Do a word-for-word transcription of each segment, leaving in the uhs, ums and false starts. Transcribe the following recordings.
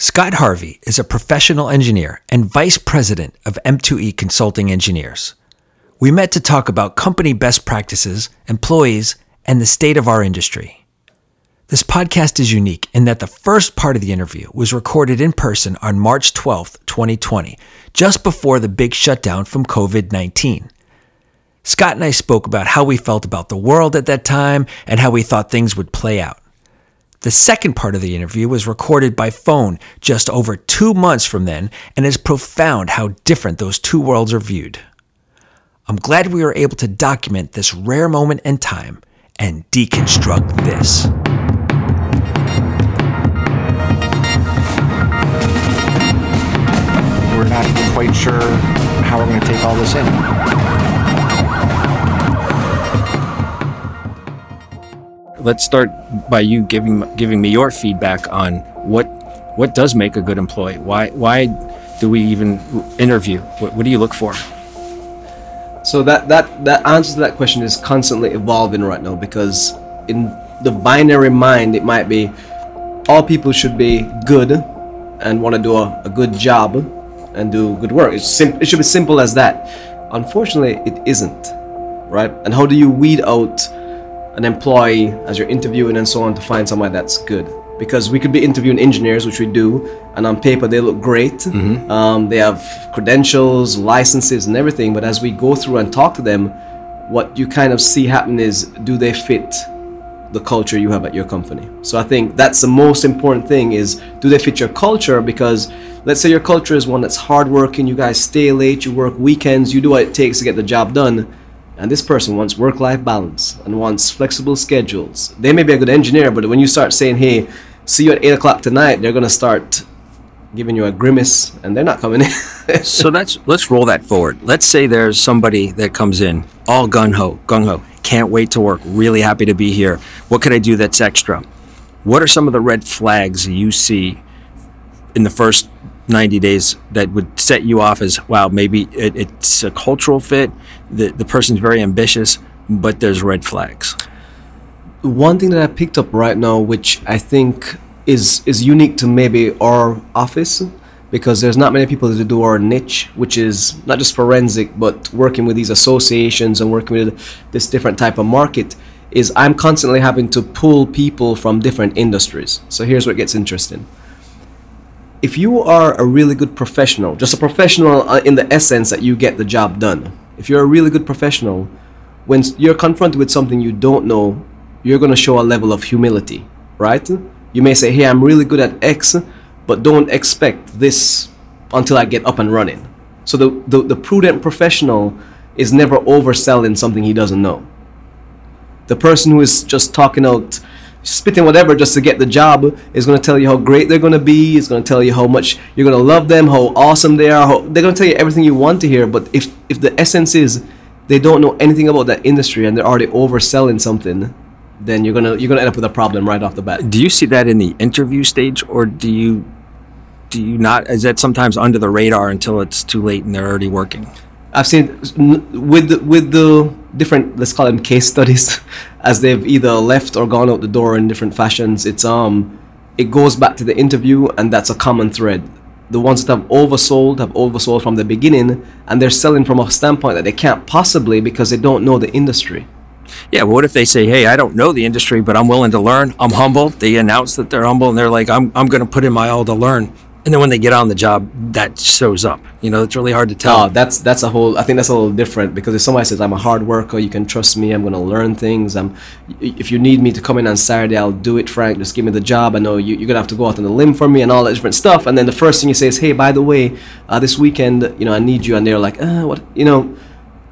Scott Harvey is a professional engineer and vice president of M two E Consulting Engineers. We met to talk about company best practices, employees, and the state of our industry. This podcast is unique in that the first part of the interview was recorded in person on March twelfth, twenty twenty, just before the big shutdown from COVID nineteen. Scott and I spoke about how we felt about the world at that time and how we thought things would play out. The second part of the interview was recorded by phone just over two months from then, and is profound how different those two worlds are viewed. I'm glad we were able to document this rare moment in time and deconstruct this. We're not quite sure how we're going to take all this in. Let's start by you giving giving me your feedback on what what does make a good employee. Why why do we even interview? What, what do you look for? So that, that, that answer to that question is constantly evolving right now, because in the binary mind it might be all people should be good and want to do a, a good job and do good work. It's sim- it should be simple as that. Unfortunately, it isn't, right? And how do you weed out an employee as you're interviewing and so on to find somebody that's good? Because we could be interviewing engineers, which we do, and on paper they look great. Mm-hmm. Um, they have credentials, licenses, and everything. But as we go through and talk to them, what you kind of see happen is, do they fit the culture you have at your company? So I think that's the most important thing is, do they fit your culture? Because let's say your culture is one that's hardworking, you guys stay late, you work weekends, you do what it takes to get the job done. And this person wants work-life balance and wants flexible schedules. They may be a good engineer, but when you start saying, hey, see you at eight o'clock tonight, they're going to start giving you a grimace and they're not coming in. So that's, let's roll that forward. Let's say there's somebody that comes in all gung-ho, gung-ho, can't wait to work, really happy to be here. What could I do that's extra? What are some of the red flags you see in the first ninety days that would set you off as, wow, maybe it, it's a cultural fit, the, the person's very ambitious, but there's red flags? One thing that I picked up right now, which I think is is unique to maybe our office, because there's not many people that do our niche, which is not just forensic, but working with these associations and working with this different type of market, is I'm constantly having to pull people from different industries. So here's what gets interesting. If you are a really good professional, just a professional in the essence that you get the job done, if you're a really good professional, when you're confronted with something you don't know, you're going to show a level of humility, right? You may say, hey, I'm really good at X, but don't expect this until I get up and running. So the, the, the prudent professional is never overselling something he doesn't know. The person who is just talking out, spitting whatever just to get the job, is going to tell you how great they're going to be. It's going to tell you how much you're going to love them, how awesome they are. How, they're going to tell you everything you want to hear. But if, if the essence is they don't know anything about that industry and they're already overselling something, then you're going to you're going to end up with a problem right off the bat. Do you see that in the interview stage, or do you do you not? Is that sometimes under the radar until it's too late and they're already working? I've seen with the, with the different, let's call them case studies, as they've either left or gone out the door in different fashions. It's um, it goes back to the interview, and that's a common thread. The ones that have oversold have oversold from the beginning, and they're selling from a standpoint that they can't possibly, because they don't know the industry. Yeah, well, what if they say, hey, I don't know the industry, but I'm willing to learn. I'm humble. They announce that they're humble, and they're like, I'm I'm going to put in my all to learn. And then when they get on the job, that shows up. You know, it's really hard to tell. Oh, that's that's a whole. I think that's a little different, because if somebody says, "I'm a hard worker, you can trust me. I'm going to learn things. I'm, if you need me to come in on Saturday, I'll do it. Frank, just give me the job. I know you, you're going to have to go out on the limb for me and all that different stuff." And then the first thing you say is, "Hey, by the way, uh, this weekend, you know, I need you." And they're like, "Uh, what?" You know,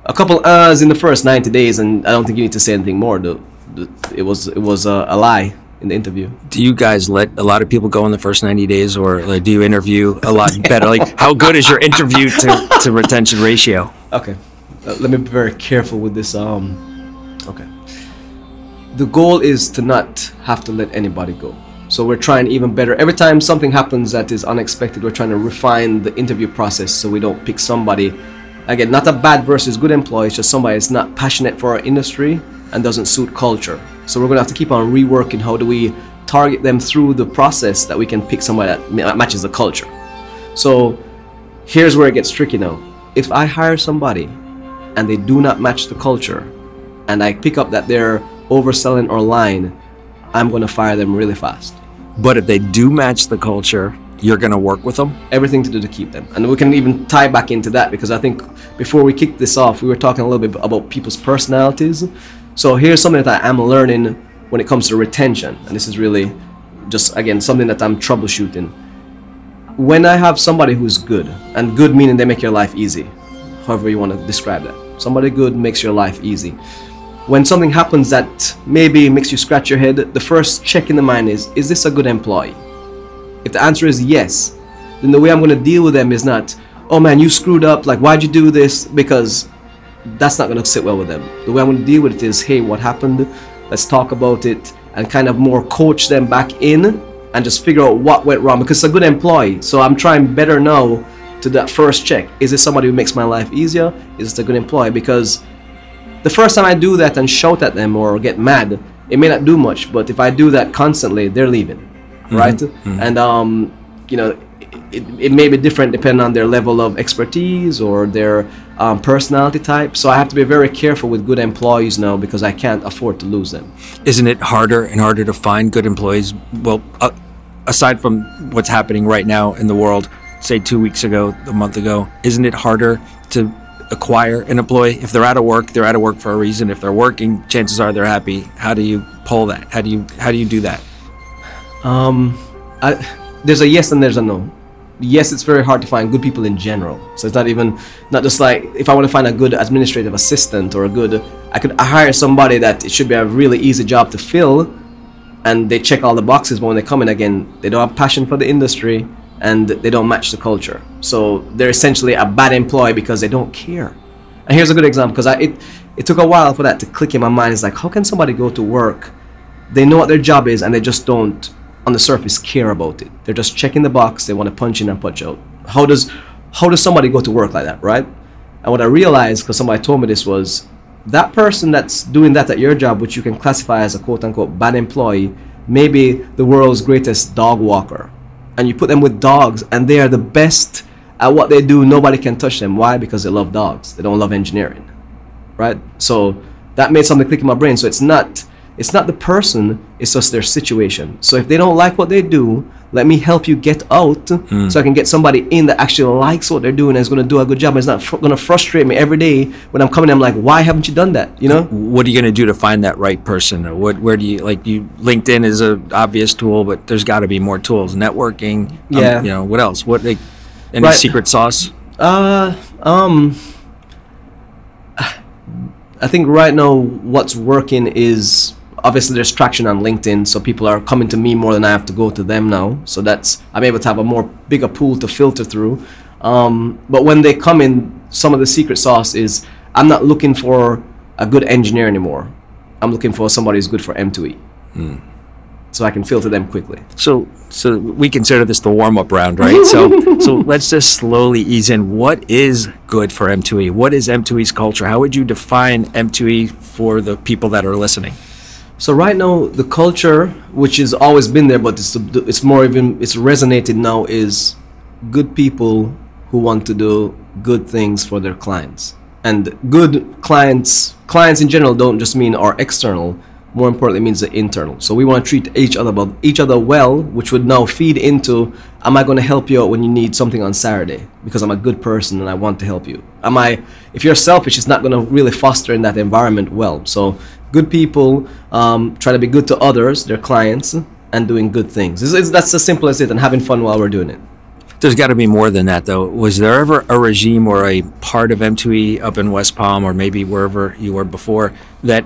a couple uhs in the first ninety days, and I don't think you need to say anything more. The, the, it was it was a, a lie. In the interview. Do you guys let a lot of people go in the first ninety days, or like, do you interview a lot better? Like, how good is your interview to, to retention ratio? Okay. Uh, let me be very careful with this. Um, okay. The goal is to not have to let anybody go. So we're trying even better. Every time something happens that is unexpected, we're trying to refine the interview process so we don't pick somebody. Again, not a bad versus good employee, it's just somebody that's not passionate for our industry and doesn't suit culture. So we're going to have to keep on reworking how do we target them through the process that we can pick somebody that matches the culture. So here's where it gets tricky now. If I hire somebody and they do not match the culture and I pick up that they're overselling or lying, I'm going to fire them really fast. But if they do match the culture, you're going to work with them? Everything to do to keep them. And we can even tie back into that, because I think before we kicked this off, we were talking a little bit about people's personalities. So here's something that I am learning when it comes to retention. And this is really just, again, something that I'm troubleshooting. When I have somebody who's good, and good meaning they make your life easy, however you want to describe that. Somebody good makes your life easy. When something happens that maybe makes you scratch your head, the first check in the mind is, is this a good employee? If the answer is yes, then the way I'm going to deal with them is not, oh man, you screwed up, like why'd you do this? Because that's not going to sit well with them. The way I'm going to deal with it is, hey, what happened? Let's talk about it, and kind of more coach them back in and just figure out what went wrong, because it's a good employee. So I'm trying better now to that first check. Is this somebody who makes my life easier? Is this a good employee? Because the first time I do that and shout at them or get mad, it may not do much, but if I do that constantly, they're leaving. Mm-hmm. Right? Mm-hmm. And um, you know, it, it may be different depending on their level of expertise or their um, personality type. So I have to be very careful with good employees now, because I can't afford to lose them. Isn't it harder and harder to find good employees? Well, uh, aside from what's happening right now in the world, say two weeks ago, a month ago, isn't it harder to acquire an employee? If they're out of work, they're out of work for a reason. If they're working, chances are they're happy. How do you pull that? How do you how do you do that? Um, I, there's a yes and there's a no. Yes, it's very hard to find good people in general. So it's not even, not just like, if I want to find a good administrative assistant or a good, I could hire somebody that it should be a really easy job to fill, and they check all the boxes, but when they come in again, they don't have passion for the industry and they don't match the culture. So they're essentially a bad employee because they don't care. And here's a good example, because I it, it took a while for that to click in my mind. It's like, how can somebody go to work, they know what their job is, and they just don't, on the surface, care about it? They're just checking the box, they want to punch in and punch out. How does how does somebody go to work like that, right? And what I realized, because somebody told me this, was that person that's doing that at your job, which you can classify as a quote-unquote bad employee, may be the world's greatest dog walker. And you put them with dogs, and they are the best at what they do. Nobody can touch them. Why? Because they love dogs. They don't love engineering, right? So that made something click in my brain. So it's not... It's not the person, it's just their situation. So if they don't like what they do, let me help you get out mm. so I can get somebody in that actually likes what they're doing and is going to do a good job. And it's not fr- going to frustrate me every day when I'm coming. I'm like, why haven't you done that? You know, what are you going to do to find that right person? Or what? Where do you like? You LinkedIn is an obvious tool, but there's got to be more tools. Networking. Um, yeah. You know what else? What? Like, any right. secret sauce? Uh. Um. I think right now what's working is, obviously there's traction on LinkedIn, so people are coming to me more than I have to go to them now. So that's, I'm able to have a more bigger pool to filter through. Um, but when they come in, some of the secret sauce is, I'm not looking for a good engineer anymore. I'm looking for somebody who's good for M two E. Mm. So I can filter them quickly. So so we consider this the warm-up round, right? so so let's just slowly ease in. What is good for M two E? What is M two E's culture? How would you define M two E for the people that are listening? So right now, the culture, which has always been there, but it's it's more even, it's resonated now, is good people who want to do good things for their clients. And good clients, clients in general don't just mean our external, more importantly, means the internal. So we want to treat each other about each other well, which would now feed into, am I going to help you out when you need something on Saturday? Because I'm a good person and I want to help you. Am I? If you're selfish, it's not going to really foster in that environment well. So good people um, try to be good to others, their clients, and doing good things. It's, it's, that's as simple as it, and having fun while we're doing it. There's got to be more than that, though. Was there ever a regime or a part of M two E up in West Palm, or maybe wherever you were before, that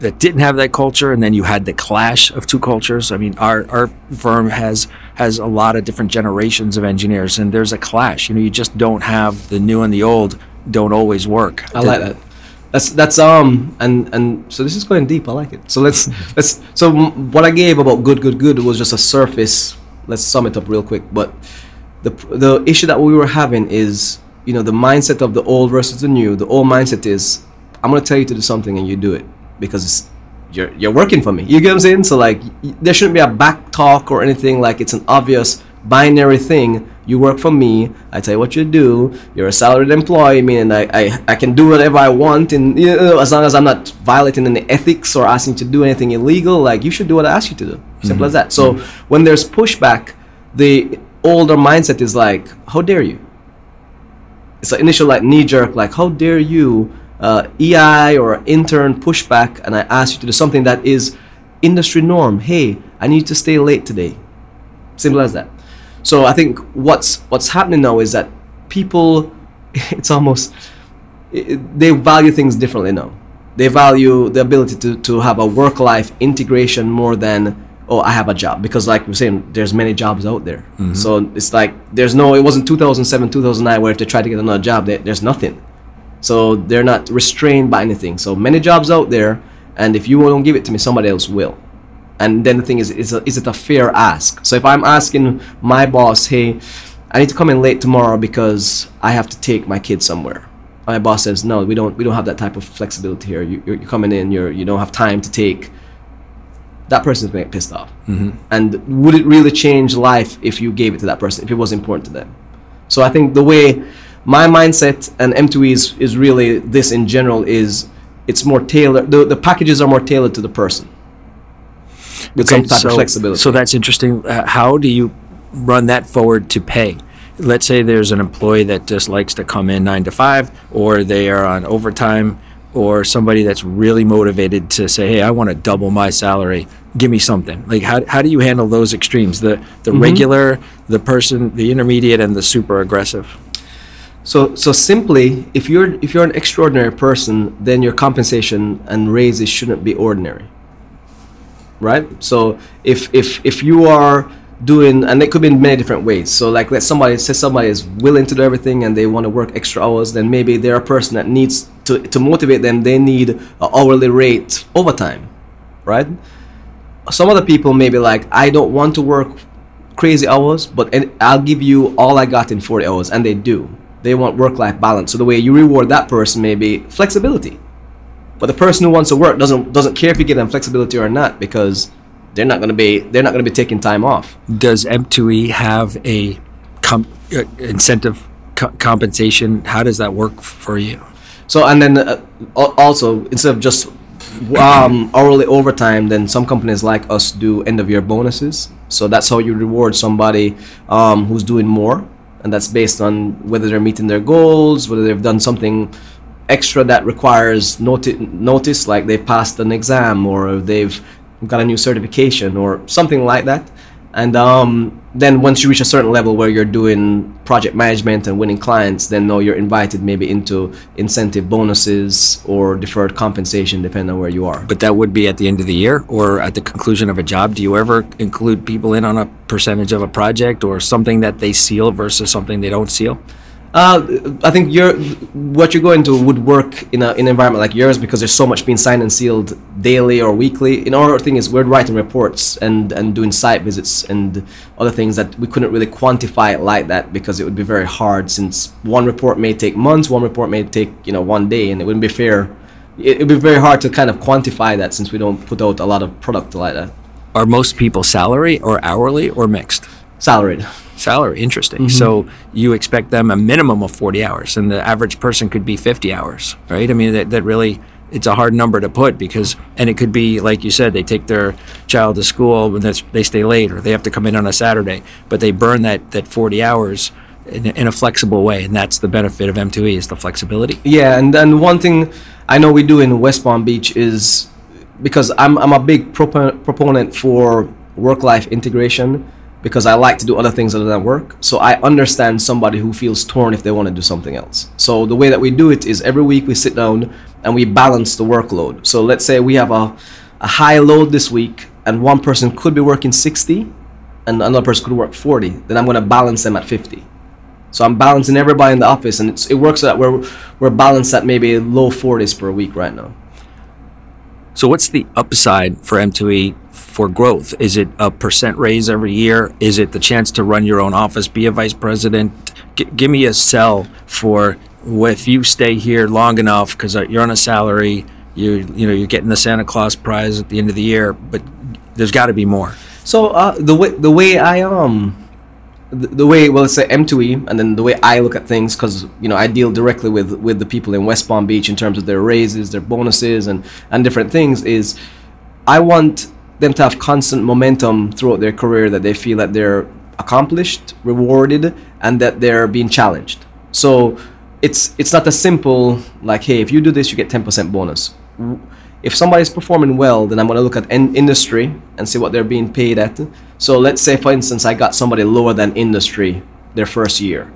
that didn't have that culture, and then you had the clash of two cultures? I mean, our our firm has has a lot of different generations of engineers, and there's a clash. You know, you just don't have the new and the old don't always work. I like that. That's that's um and and so this is going deep. I like it. So let's let's so what I gave about good good good was just a surface. Let's sum it up real quick. But the the issue that we were having is, you know, the mindset of the old versus the new. The old mindset is, I'm going to tell you to do something and you do it, because it's you're you're working for me. You get what I'm saying? So like, there shouldn't be a back talk or anything. Like, it's an obvious binary thing. You work for me, I tell you what you do, you're a salaried employee, meaning I, I, I can do whatever I want, and you know, as long as I'm not violating any ethics or asking you to do anything illegal, like, you should do what I ask you to do. Simple mm-hmm. as that. So mm-hmm. when there's pushback, the older mindset is like, how dare you? It's an initial like knee jerk, like, how dare you, uh, E I or intern pushback, and I ask you to do something that is industry norm. Hey, I need to stay late today. Simple as that. So I think what's what's happening now is that people, it's almost, it, they value things differently now. They value the ability to, to have a work-life integration more than, oh, I have a job. Because like we're saying, there's many jobs out there. Mm-hmm. So it's like, there's no, it wasn't two thousand seven, two thousand nine, where if they try to get another job, they, there's nothing. So they're not restrained by anything. So many jobs out there, and if you don't give it to me, somebody else will. And then the thing is, is, a, is it a fair ask? So if I'm asking my boss, hey, I need to come in late tomorrow because I have to take my kids somewhere. My boss says, no, we don't we don't have that type of flexibility here. You, you're coming in, you're, you don't have time to take. That person's going to get pissed off. Mm-hmm. And would it really change life if you gave it to that person, if it was important to them? So I think the way my mindset and M two E is, is really this in general is, it's more tailored, the, the packages are more tailored to the person. With okay, some type so, of flexibility. So that's interesting. Uh, how do you run that forward to pay? Let's say there's an employee that just likes to come in nine to five, or they are on overtime, or somebody that's really motivated to say, hey, I want to double my salary. Give me something. Like, how how do you handle those extremes? The the mm-hmm. regular, the person, the intermediate, and the super aggressive. So so simply, if you're if you're an extraordinary person, then your compensation and raises shouldn't be ordinary. Right? So if if if you are doing, and it could be in many different ways. So like, let somebody say somebody is willing to do everything and they want to work extra hours, then maybe they're a person that needs to, to motivate them, they need an hourly rate overtime, right? Some other people may be like, I don't want to work crazy hours, but I'll give you all I got in forty hours, and they do. They want work-life balance. So the way you reward that person may be flexibility. But the person who wants to work doesn't doesn't care if you give them flexibility or not, because they're not going to be they're not going to be taking time off. Does M two E have a comp, uh, incentive co- compensation? How does that work for you? So and then uh, also, instead of just um, hourly overtime, then some companies like us do end of year bonuses. So that's how you reward somebody um, who's doing more, and that's based on whether they're meeting their goals, whether they've done something extra that requires noti- notice, like they passed an exam or they've got a new certification or something like that. And um, then once you reach a certain level where you're doing project management and winning clients, then no, you're invited maybe into incentive bonuses or deferred compensation, depending on where you are. But that would be at the end of the year or at the conclusion of a job. Do you ever include people in on a percentage of a project or something that they seal versus something they don't seal? Uh, I think you're, what you're going to would work in, a, in an environment like yours, because there's so much being signed and sealed daily or weekly. In our thing is we're writing reports and, and doing site visits and other things that we couldn't really quantify it like that, because it would be very hard, since one report may take months, one report may take, you know, one day, and it wouldn't be fair. It would be very hard to kind of quantify that, since we don't put out a lot of product like that. Are most people salary or hourly or mixed? Salaried. Salary, interesting. Mm-hmm. So you expect them a minimum of forty hours, and the average person could be fifty hours, right? I mean, that, that really, it's a hard number to put, because, and it could be, like you said, they take their child to school, when they stay late, or they have to come in on a Saturday, but they burn that, that forty hours in, in a flexible way, and that's the benefit of M two E, is the flexibility. Yeah, and, and one thing I know we do in West Palm Beach is, because I'm, I'm a big prop- proponent for work-life integration, because I like to do other things other than work. So I understand somebody who feels torn if they want to do something else. So the way that we do it is every week we sit down and we balance the workload. So let's say we have a, a high load this week, and one person could be working sixty and another person could work forty. Then I'm going to balance them at fifty. So I'm balancing everybody in the office, and it's, it works so that we're, we're balanced at maybe low forties per week right now. So what's the upside for M two E for growth? Is it a percent raise every year? Is it the chance to run your own office, be a vice president? G- give me a sell for, well, if you stay here long enough, because you're on a salary, You're, you know, you're getting the Santa Claus prize at the end of the year, but there's got to be more. So uh, the way the way I um the, the way well it's M two E, and then the way I look at things, because you know I deal directly with with the people in West Palm Beach in terms of their raises, their bonuses, and and different things, is I want them to have constant momentum throughout their career, that they feel that they're accomplished, rewarded, and that they're being challenged. So it's it's not a simple like, hey, if you do this, you get ten percent bonus. If somebody's performing well, then I'm going to look at in- industry and see what they're being paid at. So let's say, for instance, I got somebody lower than industry their first year.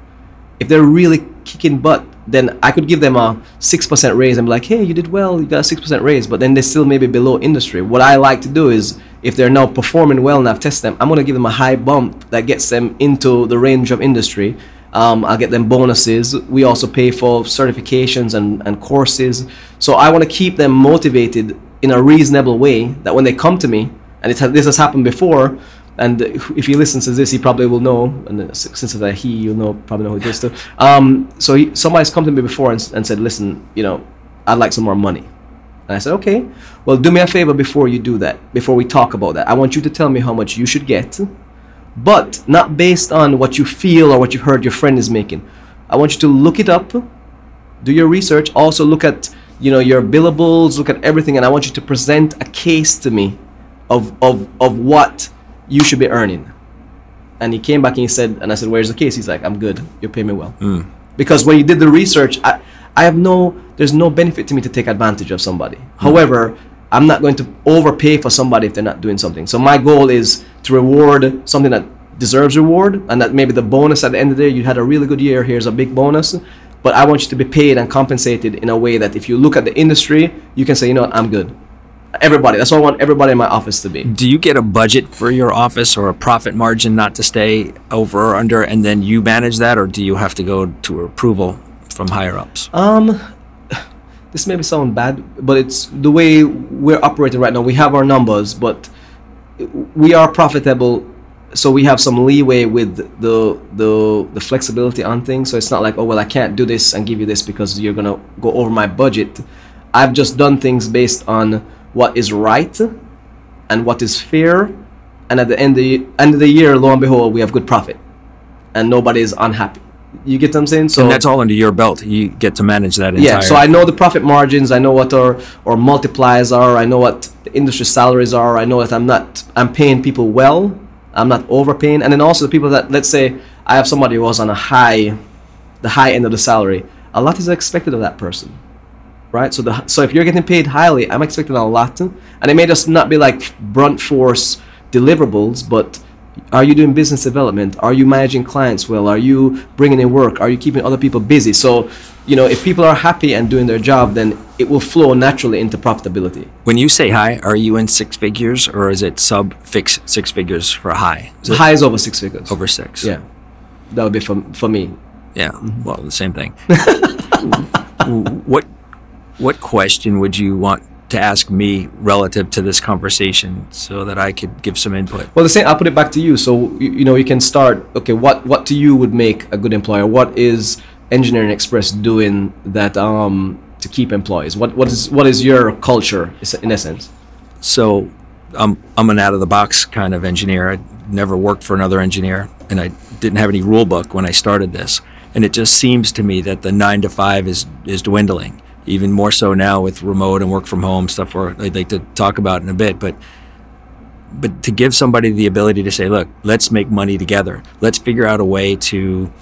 If they're really kicking butt, then I could give them a six percent raise and be like, hey, you did well, you got a six percent raise, but then they still may be below industry. What I like to do is, if they're now performing well and I've tested them, I'm going to give them a high bump that gets them into the range of industry. Um, I'll get them bonuses. We also pay for certifications and, and courses. So I want to keep them motivated in a reasonable way, that when they come to me, and it ha- this has happened before, and if he listens to this, he probably will know, and since it's a he, you'll know, probably know who it is too. Um, so he, somebody's come to me before and, and said, listen, you know, I'd like some more money. And I said, okay, well, do me a favor before you do that, before we talk about that. I want you to tell me how much you should get, but not based on what you feel or what you heard your friend is making. I want you to look it up, do your research, also look at, you know, your billables, look at everything, and I want you to present a case to me of of of what you should be earning. And he came back and he said, and I said, where's the case? He's like, I'm good, you pay me well. Mm. Because when you did the research, I, I have no, there's no benefit to me to take advantage of somebody. Mm. However, I'm not going to overpay for somebody if they're not doing something. So my goal is to reward something that deserves reward, and that maybe the bonus at the end of the day, you had a really good year, here's a big bonus, but I want you to be paid and compensated in a way that if you look at the industry, you can say, you know what, I'm good. Everybody, that's what I want everybody in my office to be. Do you get a budget for your office or a profit margin not to stay over or under, and then you manage that, or do you have to go to approval from higher ups? Um, this may sound bad, but it's the way we're operating right now. We have our numbers, but we are profitable, so we have some leeway with the the the flexibility on things. So it's not like, oh well, I can't do this and give you this because you're gonna go over my budget. I've just done things based on what is right and what is fair, and at the end of the, end of the year, lo and behold, we have good profit, and nobody is unhappy. You get what I'm saying? So and that's all under your belt. You get to manage that entire. Yeah, so I know the profit margins. I know what our or multipliers are. I know what the industry salaries are. I know that I'm not I'm paying people well. I'm not overpaying. And then also the people that, let's say I have somebody who was on a high, the high end of the salary. A lot is expected of that person. Right, so the so if you're getting paid highly, I'm expecting a lot, and it may just not be like brunt force deliverables, but are you doing business development? Are you managing clients well? Are you bringing in work? Are you keeping other people busy? So, you know, if people are happy and doing their job, then it will flow naturally into profitability. When you say high, are you in six figures, or is it sub fix six figures for high? Is high is over six figures. Over six. Yeah, that would be for for me. Yeah, mm-hmm. Well, the same thing. what? What question would you want to ask me relative to this conversation so that I could give some input? Well, the same, I'll put it back to you. So, you, you know, you can start, okay, what, what to you would make a good employer? What is Engineering Express doing that um, to keep employees? What What is what is your culture, in essence? So I'm, I'm an out-of-the-box kind of engineer. I never worked for another engineer, and I didn't have any rule book when I started this. And it just seems to me that the nine to five is is dwindling. Even more so now with remote and work from home stuff, where I'd like to talk about in a bit, but but to give somebody the ability to say, look, let's make money together. Let's figure out a way to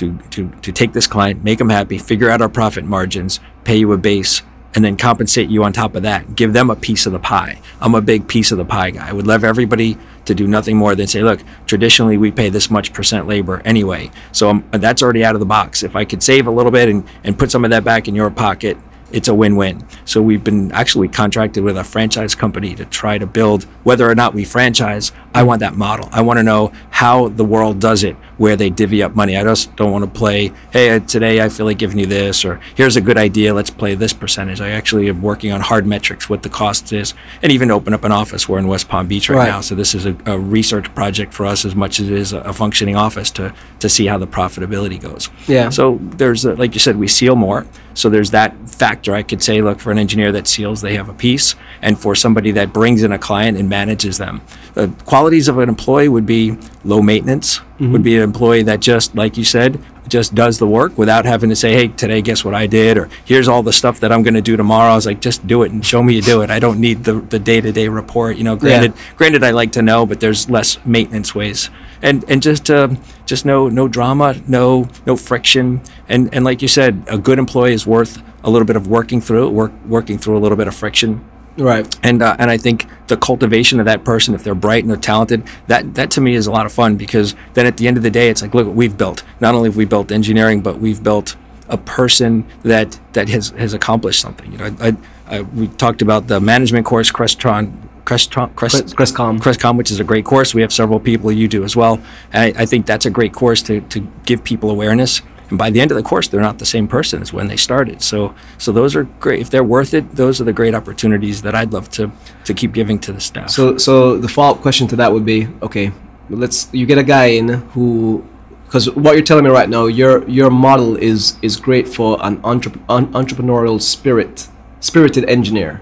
to to to take this client, make them happy, figure out our profit margins, pay you a base, and then compensate you on top of that. Give them a piece of the pie. I'm a big piece of the pie guy. I would love everybody to do nothing more than say, look, traditionally we pay this much percent labor anyway. So I'm, that's already out of the box. If I could save a little bit and, and put some of that back in your pocket, it's a win-win. So we've been actually contracted with a franchise company to try to build, whether or not we franchise, I want that model. I want to know how the world does it. where they divvy up money. I just don't want to play, hey, today I feel like giving you this, or here's a good idea, let's play this percentage. I actually am working on hard metrics, what the cost is, and even open up an office. We're in West Palm Beach right, right. now, so this is a, a research project for us as much as it is a, a functioning office to, to see how the profitability goes. Yeah. So there's, a, like you said, we seal more. So there's that factor. I could say, look, for an engineer that seals, they have a piece, and for somebody that brings in a client and manages them. The qualities of an employee would be low maintenance, mm-hmm. would be an employee that just, like you said, just does the work without having to say, hey, today, guess what I did? Or here's all the stuff that I'm going to do tomorrow. I was like, just do it and show me you do it. I don't need the, the day-to-day report. You know, granted, yeah. granted, I like to know, but there's less maintenance ways. And and just uh, just no no drama, no no friction. And and like you said, a good employee is worth a little bit of working through, work working through a little bit of friction. Right. And uh, and I think the cultivation of that person, if they're bright and they're talented, that, that to me is a lot of fun, because then at the end of the day, it's like, look what we've built. Not only have we built engineering, but we've built a person that that has, has accomplished something. You know, I, I, I we talked about the management course, Crestron. Crestcom, Crestcom, Crestcom, which is a great course. We have several people, you do as well. And I, I think that's a great course to, to give people awareness. And by the end of the course, they're not the same person as when they started. So, so those are great. If they're worth it, those are the great opportunities that I'd love to, to keep giving to the staff. So, so the follow-up question to that would be, okay, let's, you get a guy in who, because what you're telling me right now, your, your model is, is great for an entrep- un- entrepreneurial spirit, spirited engineer.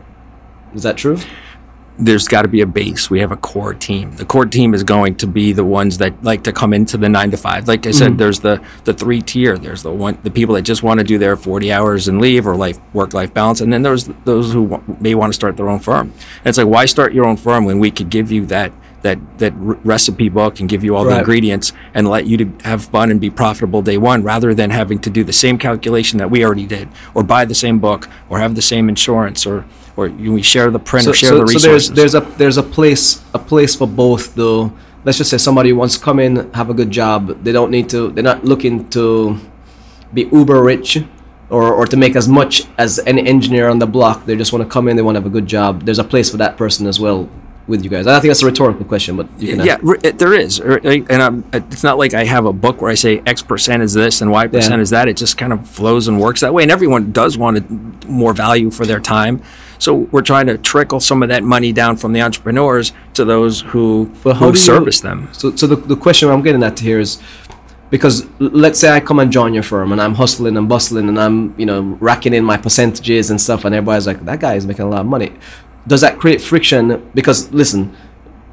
Is that true? There's got to be a base. We have a core team. The core team is going to be the ones that like to come into the nine to five. Like I said, mm-hmm. there's the, the three tier. There's the one, the people that just want to do their forty hours and leave, or life, work-life balance. And then there's those who w- may want to start their own firm. And it's like, why start your own firm when we could give you that, that, that re- recipe book and give you all right. the ingredients and let you to have fun and be profitable day one, rather than having to do the same calculation that we already did, or buy the same book, or have the same insurance, or or we share the print, so, or share so, the resources. So there's, there's a there's a place a place for both, though. Let's just say somebody wants to come in, have a good job. They don't need to. They're not looking to be uber rich, or or to make as much as any engineer on the block. They just want to come in. They want to have a good job. There's a place for that person as well with you guys. I think that's a rhetorical question, but you can yeah, it, there is, and I'm, it's not like I have a book where I say X percent is this and Y percent yeah. is that. It just kind of flows and works that way. And everyone does want more value for their time. So we're trying to trickle some of that money down from the entrepreneurs to those who, well, who service you, them. So, so the, the question I'm getting at here is, because let's say I come and join your firm and I'm hustling and bustling and I'm, you know, racking in my percentages and stuff, and everybody's like, that guy is making a lot of money. Does that create friction? Because listen,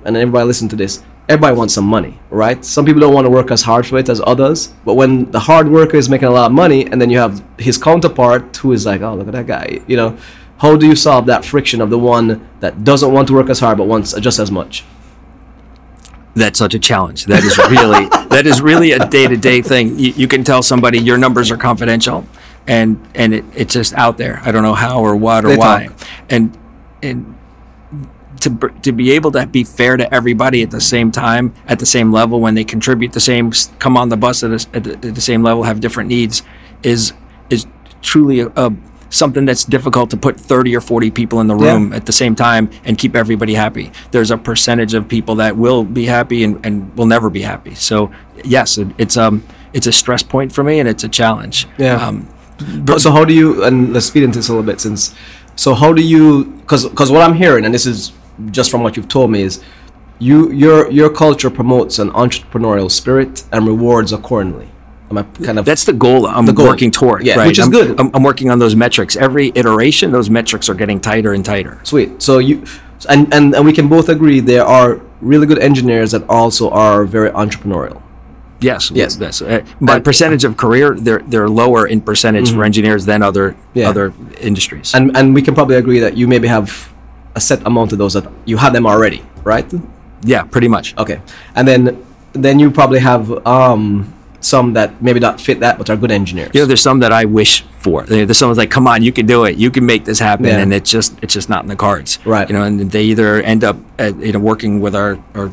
and everybody listen to this, everybody wants some money, right? Some people don't want to work as hard for it as others, but when the hard worker is making a lot of money and then you have his counterpart who is like, oh, look at that guy, you know, how do you solve that friction of the one that doesn't want to work as hard but wants just as much? That's such a challenge. That is really that is really a day-to-day thing. You, you can tell somebody your numbers are confidential, and and it, it's just out there. I don't know how or what or they why. Talk. And and to to be able to be fair to everybody at the same time, at the same level, when they contribute the same, come on the bus at, a, at, the, at the same level, have different needs, is is truly a, a something that's difficult to put thirty or forty people in the room yeah. at the same time and keep everybody happy. There's a percentage of people that will be happy and, and will never be happy. So yes, it, it's um it's a stress point for me, and it's a challenge. Yeah. Um, but so how do you, and let's feed into this a little bit since, so how do you, because because what I'm hearing, and this is just from what you've told me, is you your your culture promotes an entrepreneurial spirit and rewards accordingly. I kind of that's the goal I'm the goal. working toward, yeah, right? Which is I'm, good. I'm, I'm working on those metrics. Every iteration, those metrics are getting tighter and tighter. Sweet. So you, and, and, and we can both agree there are really good engineers that also are very entrepreneurial. Yes. Yes. Yes. Uh, by and, percentage of career, they're they're lower in percentage mm-hmm. for engineers than other yeah. other industries. And and we can probably agree that you maybe have a set amount of those that you have them already, right? Yeah, pretty much. Okay. And then then you probably have. Um, some that maybe not fit that but are good engineers. You know, there's some that I wish for. There's someone's like, come on, you can do it, you can make this happen, yeah. and it's just it's just not in the cards, right? You know, and they either end up at, you know, working with our or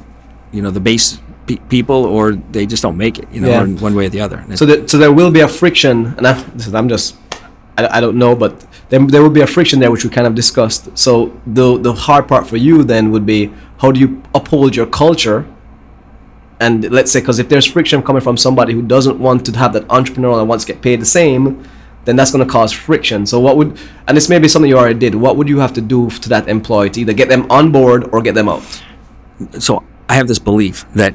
you know the base pe- people, or they just don't make it, you know, yeah. one, one way or the other. So there, so there will be a friction, and I, I'm just I, I don't know, but there, there will be a friction there, which we kind of discussed. So the the hard part for you then would be, how do you uphold your culture And let's say, because if there's friction coming from somebody who doesn't want to have that entrepreneurial and wants to get paid the same, then that's going to cause friction. So what would, and this may be something you already did, what would you have to do to that employee to either get them on board or get them out? So I have this belief that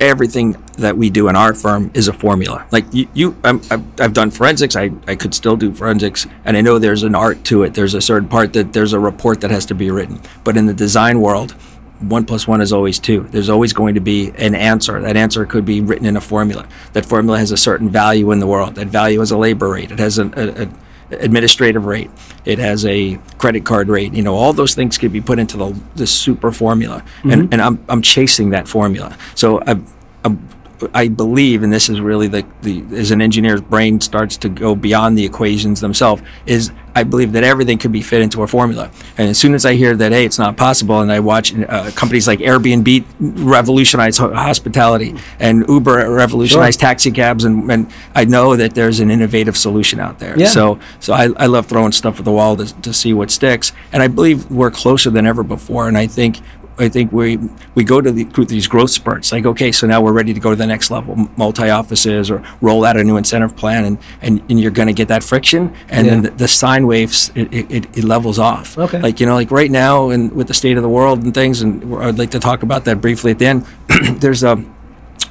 everything that we do in our firm is a formula. Like you, you I'm, I've, I've done forensics. I, I could still do forensics. And I know there's an art to it. There's a certain part that there's a report that has to be written. But in the design world, one plus one is always two. There's always going to be an answer. That answer could be written in a formula. That formula has a certain value in the world. That value has a labor rate. It has an a, a administrative rate. It has a credit card rate. You know, all those things could be put into the the super formula. Mm-hmm. And and I'm I'm chasing that formula. So I I'm, I believe, and this is really the, the as an engineer's brain starts to go beyond the equations themselves, is I believe that everything could be fit into a formula. And as soon as I hear that, hey, it's not possible, and I watch uh, companies like Airbnb revolutionize hospitality and Uber revolutionize sure. taxi cabs, and, and I know that there's an innovative solution out there. Yeah. So so I, I love throwing stuff at the wall to, to see what sticks. And I believe we're closer than ever before, and I think I think we we go to the, through these growth spurts, like, okay, so now we're ready to go to the next level, multi-offices or roll out a new incentive plan, and, and, and you're going to get that friction, and yeah. then the, the sine waves, it, it, it levels off. Okay. Like, you know, like right now, and with the state of the world and things, and I'd like to talk about that briefly at the end, there's a,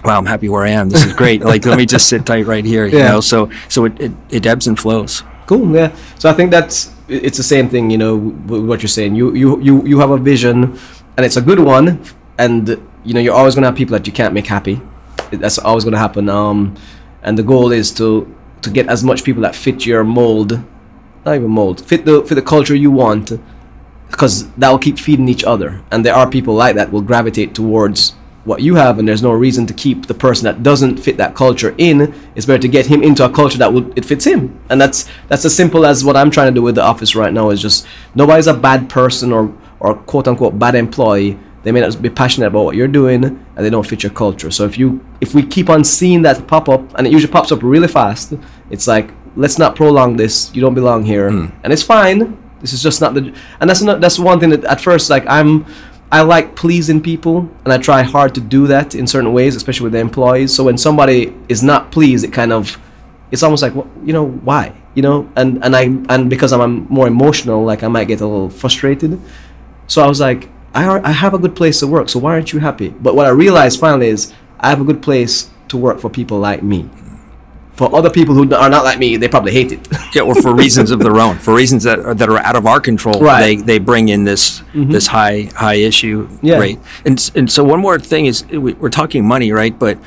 wow, I'm happy where I am. This is great. Like, let me just sit tight right here, you yeah. know, so so it, it, it ebbs and flows. Cool, yeah. So I think that's, it's the same thing, you know, w- what you're saying. You, you, you, you have a vision, and it's a good one, and you know you're always gonna have people that you can't make happy. That's always gonna happen. Um, and the goal is to to get as much people that fit your mold, not even mold, fit the fit the culture you want, because that will keep feeding each other. And there are people like that will gravitate towards what you have, and there's no reason to keep the person that doesn't fit that culture in. It's better to get him into a culture that will it fits him. And that's that's as simple as what I'm trying to do with the office right now. Is just nobody's a bad person or. or quote-unquote bad employee. They may not be passionate about what you're doing, and they don't fit your culture. So if you if we keep on seeing that pop up, and it usually pops up really fast, it's like, let's not prolong this. You don't belong here. Mm. And it's fine. This is just not the... And that's not, that's one thing that at first, like, I'm... I like pleasing people, and I try hard to do that in certain ways, especially with the employees. So when somebody is not pleased, it kind of... It's almost like, well, you know, why? You know? And, and, I, and because I'm more emotional, like, I might get a little frustrated. So I was like, I are, I have a good place to work, so why aren't you happy? But what I realized finally is I have a good place to work for people like me. For other people who are not like me, they probably hate it. Yeah, or for reasons of their own, for reasons that are, that are out of our control. Right. They they bring in this mm-hmm. this high high issue yeah. rate. And and so one more thing is we're talking money, right? But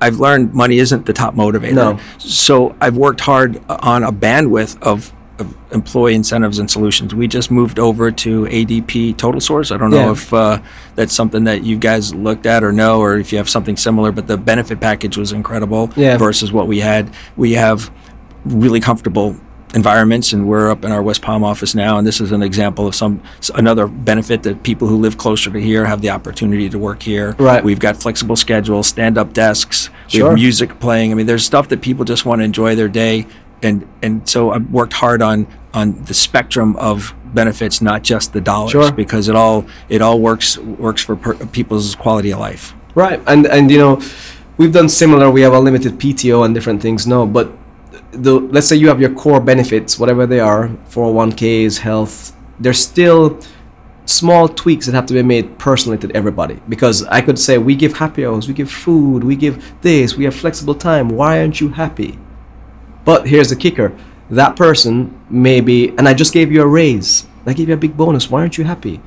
I've learned money isn't the top motivator. No. So I've worked hard on a bandwidth of. Of employee incentives and solutions. We just moved over to A D P Total Source. I don't know yeah. if uh, that's something that you guys looked at or know, or if you have something similar, but the benefit package was incredible yeah. versus what we had. We have really comfortable environments, and we're up in our West Palm office now, and this is an example of some another benefit that people who live closer to here have the opportunity to work here. Right. We've got flexible schedules, stand-up desks, sure. we have music playing. I mean, there's stuff that people just want to enjoy their day. And and so I've worked hard on, on the spectrum of benefits, not just the dollars, sure. because it all it all works works for per, people's quality of life. Right, and and you know, we've done similar. We have unlimited P T O and different things now. But the let's say you have your core benefits, whatever they are, four oh one k's, health. There's still small tweaks that have to be made personally to everybody, because I could say we give happy hours, we give food, we give this, we have flexible time. Why aren't you happy? But here's the kicker. That person may be, and I just gave you a raise. I gave you a big bonus. Why aren't you happy?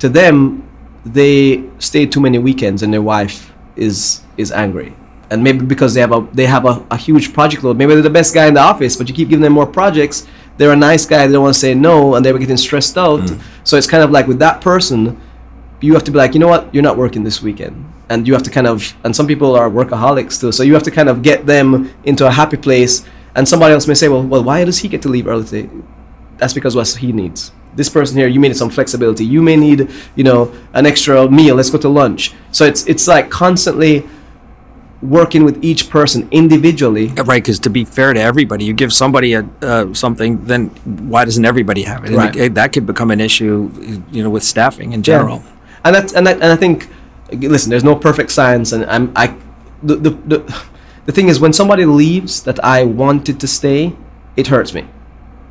To them, they stay too many weekends and their wife is is angry. And maybe because they have a they have a, a huge project load. Maybe they're the best guy in the office, but you keep giving them more projects. They're a nice guy. They don't want to say no, and they were getting stressed out. Mm. So it's kind of like with that person, you have to be like, you know what? You're not working this weekend. And you have to kind of, and some people are workaholics too. So you have to kind of get them into a happy place. And somebody else may say, well, well, why does he get to leave early today? That's because what he needs. This person here, you may need some flexibility. You may need, you know, an extra meal. Let's go to lunch. So it's it's like constantly working with each person individually. Right, because to be fair to everybody, you give somebody a, uh, something, then why doesn't everybody have it? Right. And it, it? That could become an issue, you know, with staffing in general. Yeah. And, that's, and, that, and I think listen, there's no perfect science, and I'm I the the the, the thing is, when somebody leaves that I wanted to stay, it hurts me.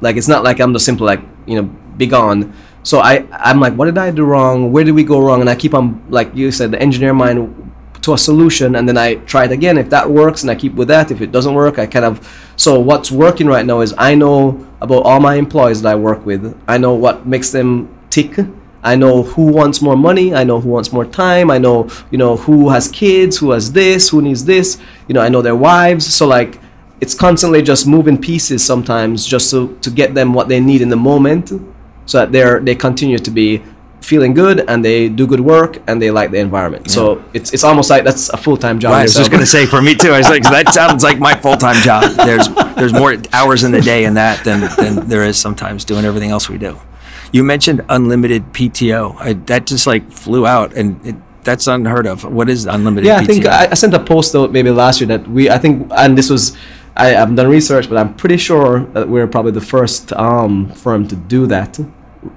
Like, it's not like I'm just simple, like, you know, be gone. So I, I'm like, what did I do wrong? Where did we go wrong? And I keep on, like you said, the engineer mind to a solution, and then I try it again. If that works, and I keep with that. If it doesn't work, I kind of, so what's working right now is I know about all my employees that I work with. I know what makes them tick. I know who wants more money. I know who wants more time. I know, you know, who has kids, who has this, who needs this. You know, I know their wives. So, like, it's constantly just moving pieces sometimes just so to get them what they need in the moment, so that they're they continue to be feeling good, and they do good work, and they like the environment. Yeah. So it's it's almost like that's a full-time job. Right, I was just going to say, for me too, I was like, that sounds like my full-time job. There's there's more hours in the day in that than, than there is sometimes doing everything else we do. You mentioned unlimited P T O. I, that just like flew out, and it, that's unheard of. What is unlimited yeah, P T O? Yeah, I think I, I sent a post out maybe last year that we, I think, and this was, I haven't done research, but I'm pretty sure that we're probably the first um, firm to do that,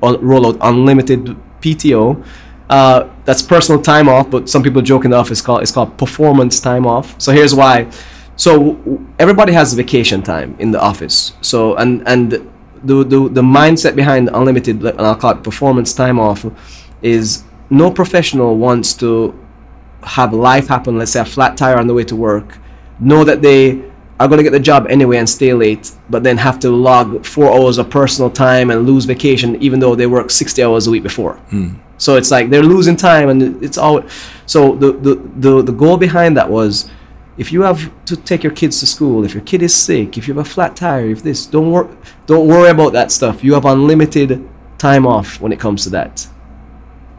roll out unlimited P T O. Uh, that's personal time off, but some people joke in the office, call, it's called performance time off. So here's why. So everybody has vacation time in the office. So, and and the, the, the mindset behind unlimited, and I'll call it performance time off, is no professional wants to have life happen, let's say a flat tire on the way to work, know that they are going to get the job anyway and stay late, but then have to log four hours of personal time and lose vacation, even though they worked sixty hours a week before. Mm. So it's like they're losing time, and it's all. So the, the the the goal behind that was, if you have to take your kids to school, if your kid is sick, if you have a flat tire, if this, don't worry, don't worry about that stuff. You have unlimited time off when it comes to that,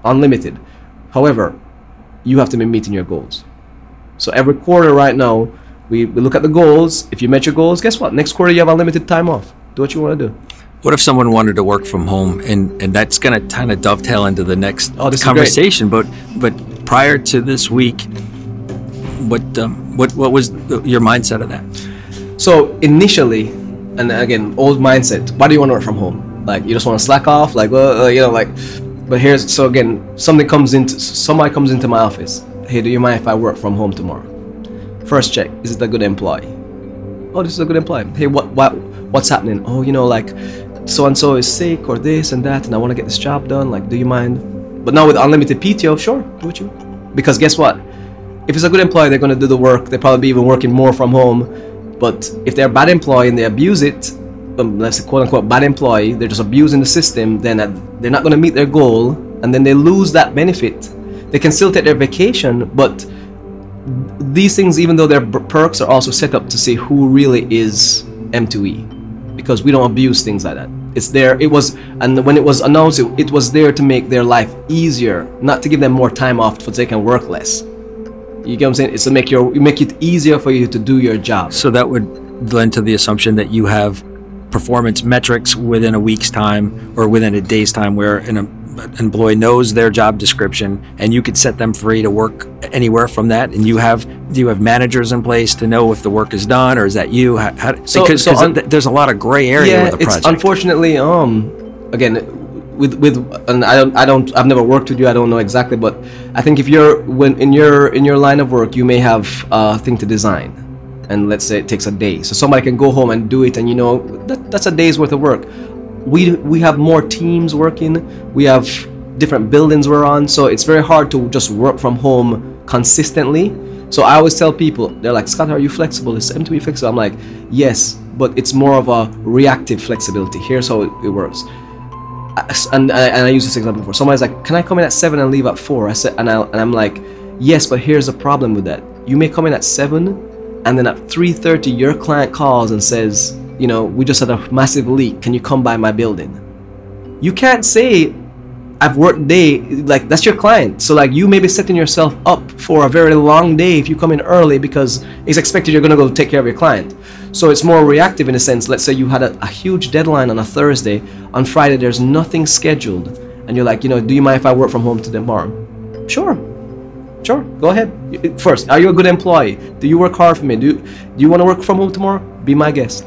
unlimited. However, you have to be meeting your goals. So every quarter right now, We, we look at the goals. If you met your goals, guess what? Next quarter, you have unlimited time off. Do what you want to do. What if someone wanted to work from home? And, and that's going to kind of dovetail into the next oh, conversation. But but prior to this week, what um, what what was the, your mindset of that? So initially, and again, old mindset, why do you want to work from home? Like, you just want to slack off? Like, well, uh, you know, like, but here's, so again, something comes into, somebody comes into my office. Hey, do you mind if I work from home tomorrow? First check, is it a good employee? Oh, this is a good employee. Hey, what, what, what's happening? Oh, you know, like, so-and-so is sick or this and that, and I want to get this job done. Like, do you mind? But now with unlimited P T O, sure, do what you want. Because guess what? If it's a good employee, they're going to do the work. They'll probably be even working more from home. But if they're a bad employee and they abuse it, um, let's say quote-unquote bad employee, they're just abusing the system, then they're not going to meet their goal, and then they lose that benefit. They can still take their vacation, but these things, even though their perks, are also set up to see who really is M two E, because we don't abuse things like that. It's there. It was, and when it was announced, it, it was there to make their life easier, not to give them more time off so they can work less. You get what I'm saying? It's to make your make it easier for you to do your job. So that would lend to the assumption that you have performance metrics within a week's time or within a day's time, where in a employee knows their job description, and you could set them free to work anywhere from that. And you have you have managers in place to know if the work is done, or is that you? How, how, so, because so un- there's a lot of gray area yeah, with the project. It's unfortunately, um, again, with with and I don't I don't I've never worked with you. I don't know exactly, but I think if you're when in your in your line of work, you may have a thing to design, and let's say it takes a day, so somebody can go home and do it, and you know that, that's a day's worth of work. We we have more teams working. We have different buildings we're on, so it's very hard to just work from home consistently. So I always tell people, they're like, Scott, are you flexible? Is M two E flexible? I'm like, yes, but it's more of a reactive flexibility. Here's how it, it works. And, and I use this example before. Somebody's like, can I come in at seven and leave at four? I said, and, I, and I'm like, yes, but here's the problem with that. You may come in at seven, and then at three thirty, your client calls and says, you know, we just had a massive leak. Can you come by my building? You can't say I've worked day, like that's your client. So like you may be setting yourself up for a very long day if you come in early, because it's expected you're gonna go take care of your client. So it's more reactive in a sense. Let's say you had a, a huge deadline on a Thursday. On Friday, there's nothing scheduled. And you're like, you know, do you mind if I work from home to tomorrow? Sure. Sure, go ahead. First, are you a good employee? Do you work hard for me? Do you, do you wanna work from home tomorrow? Be my guest.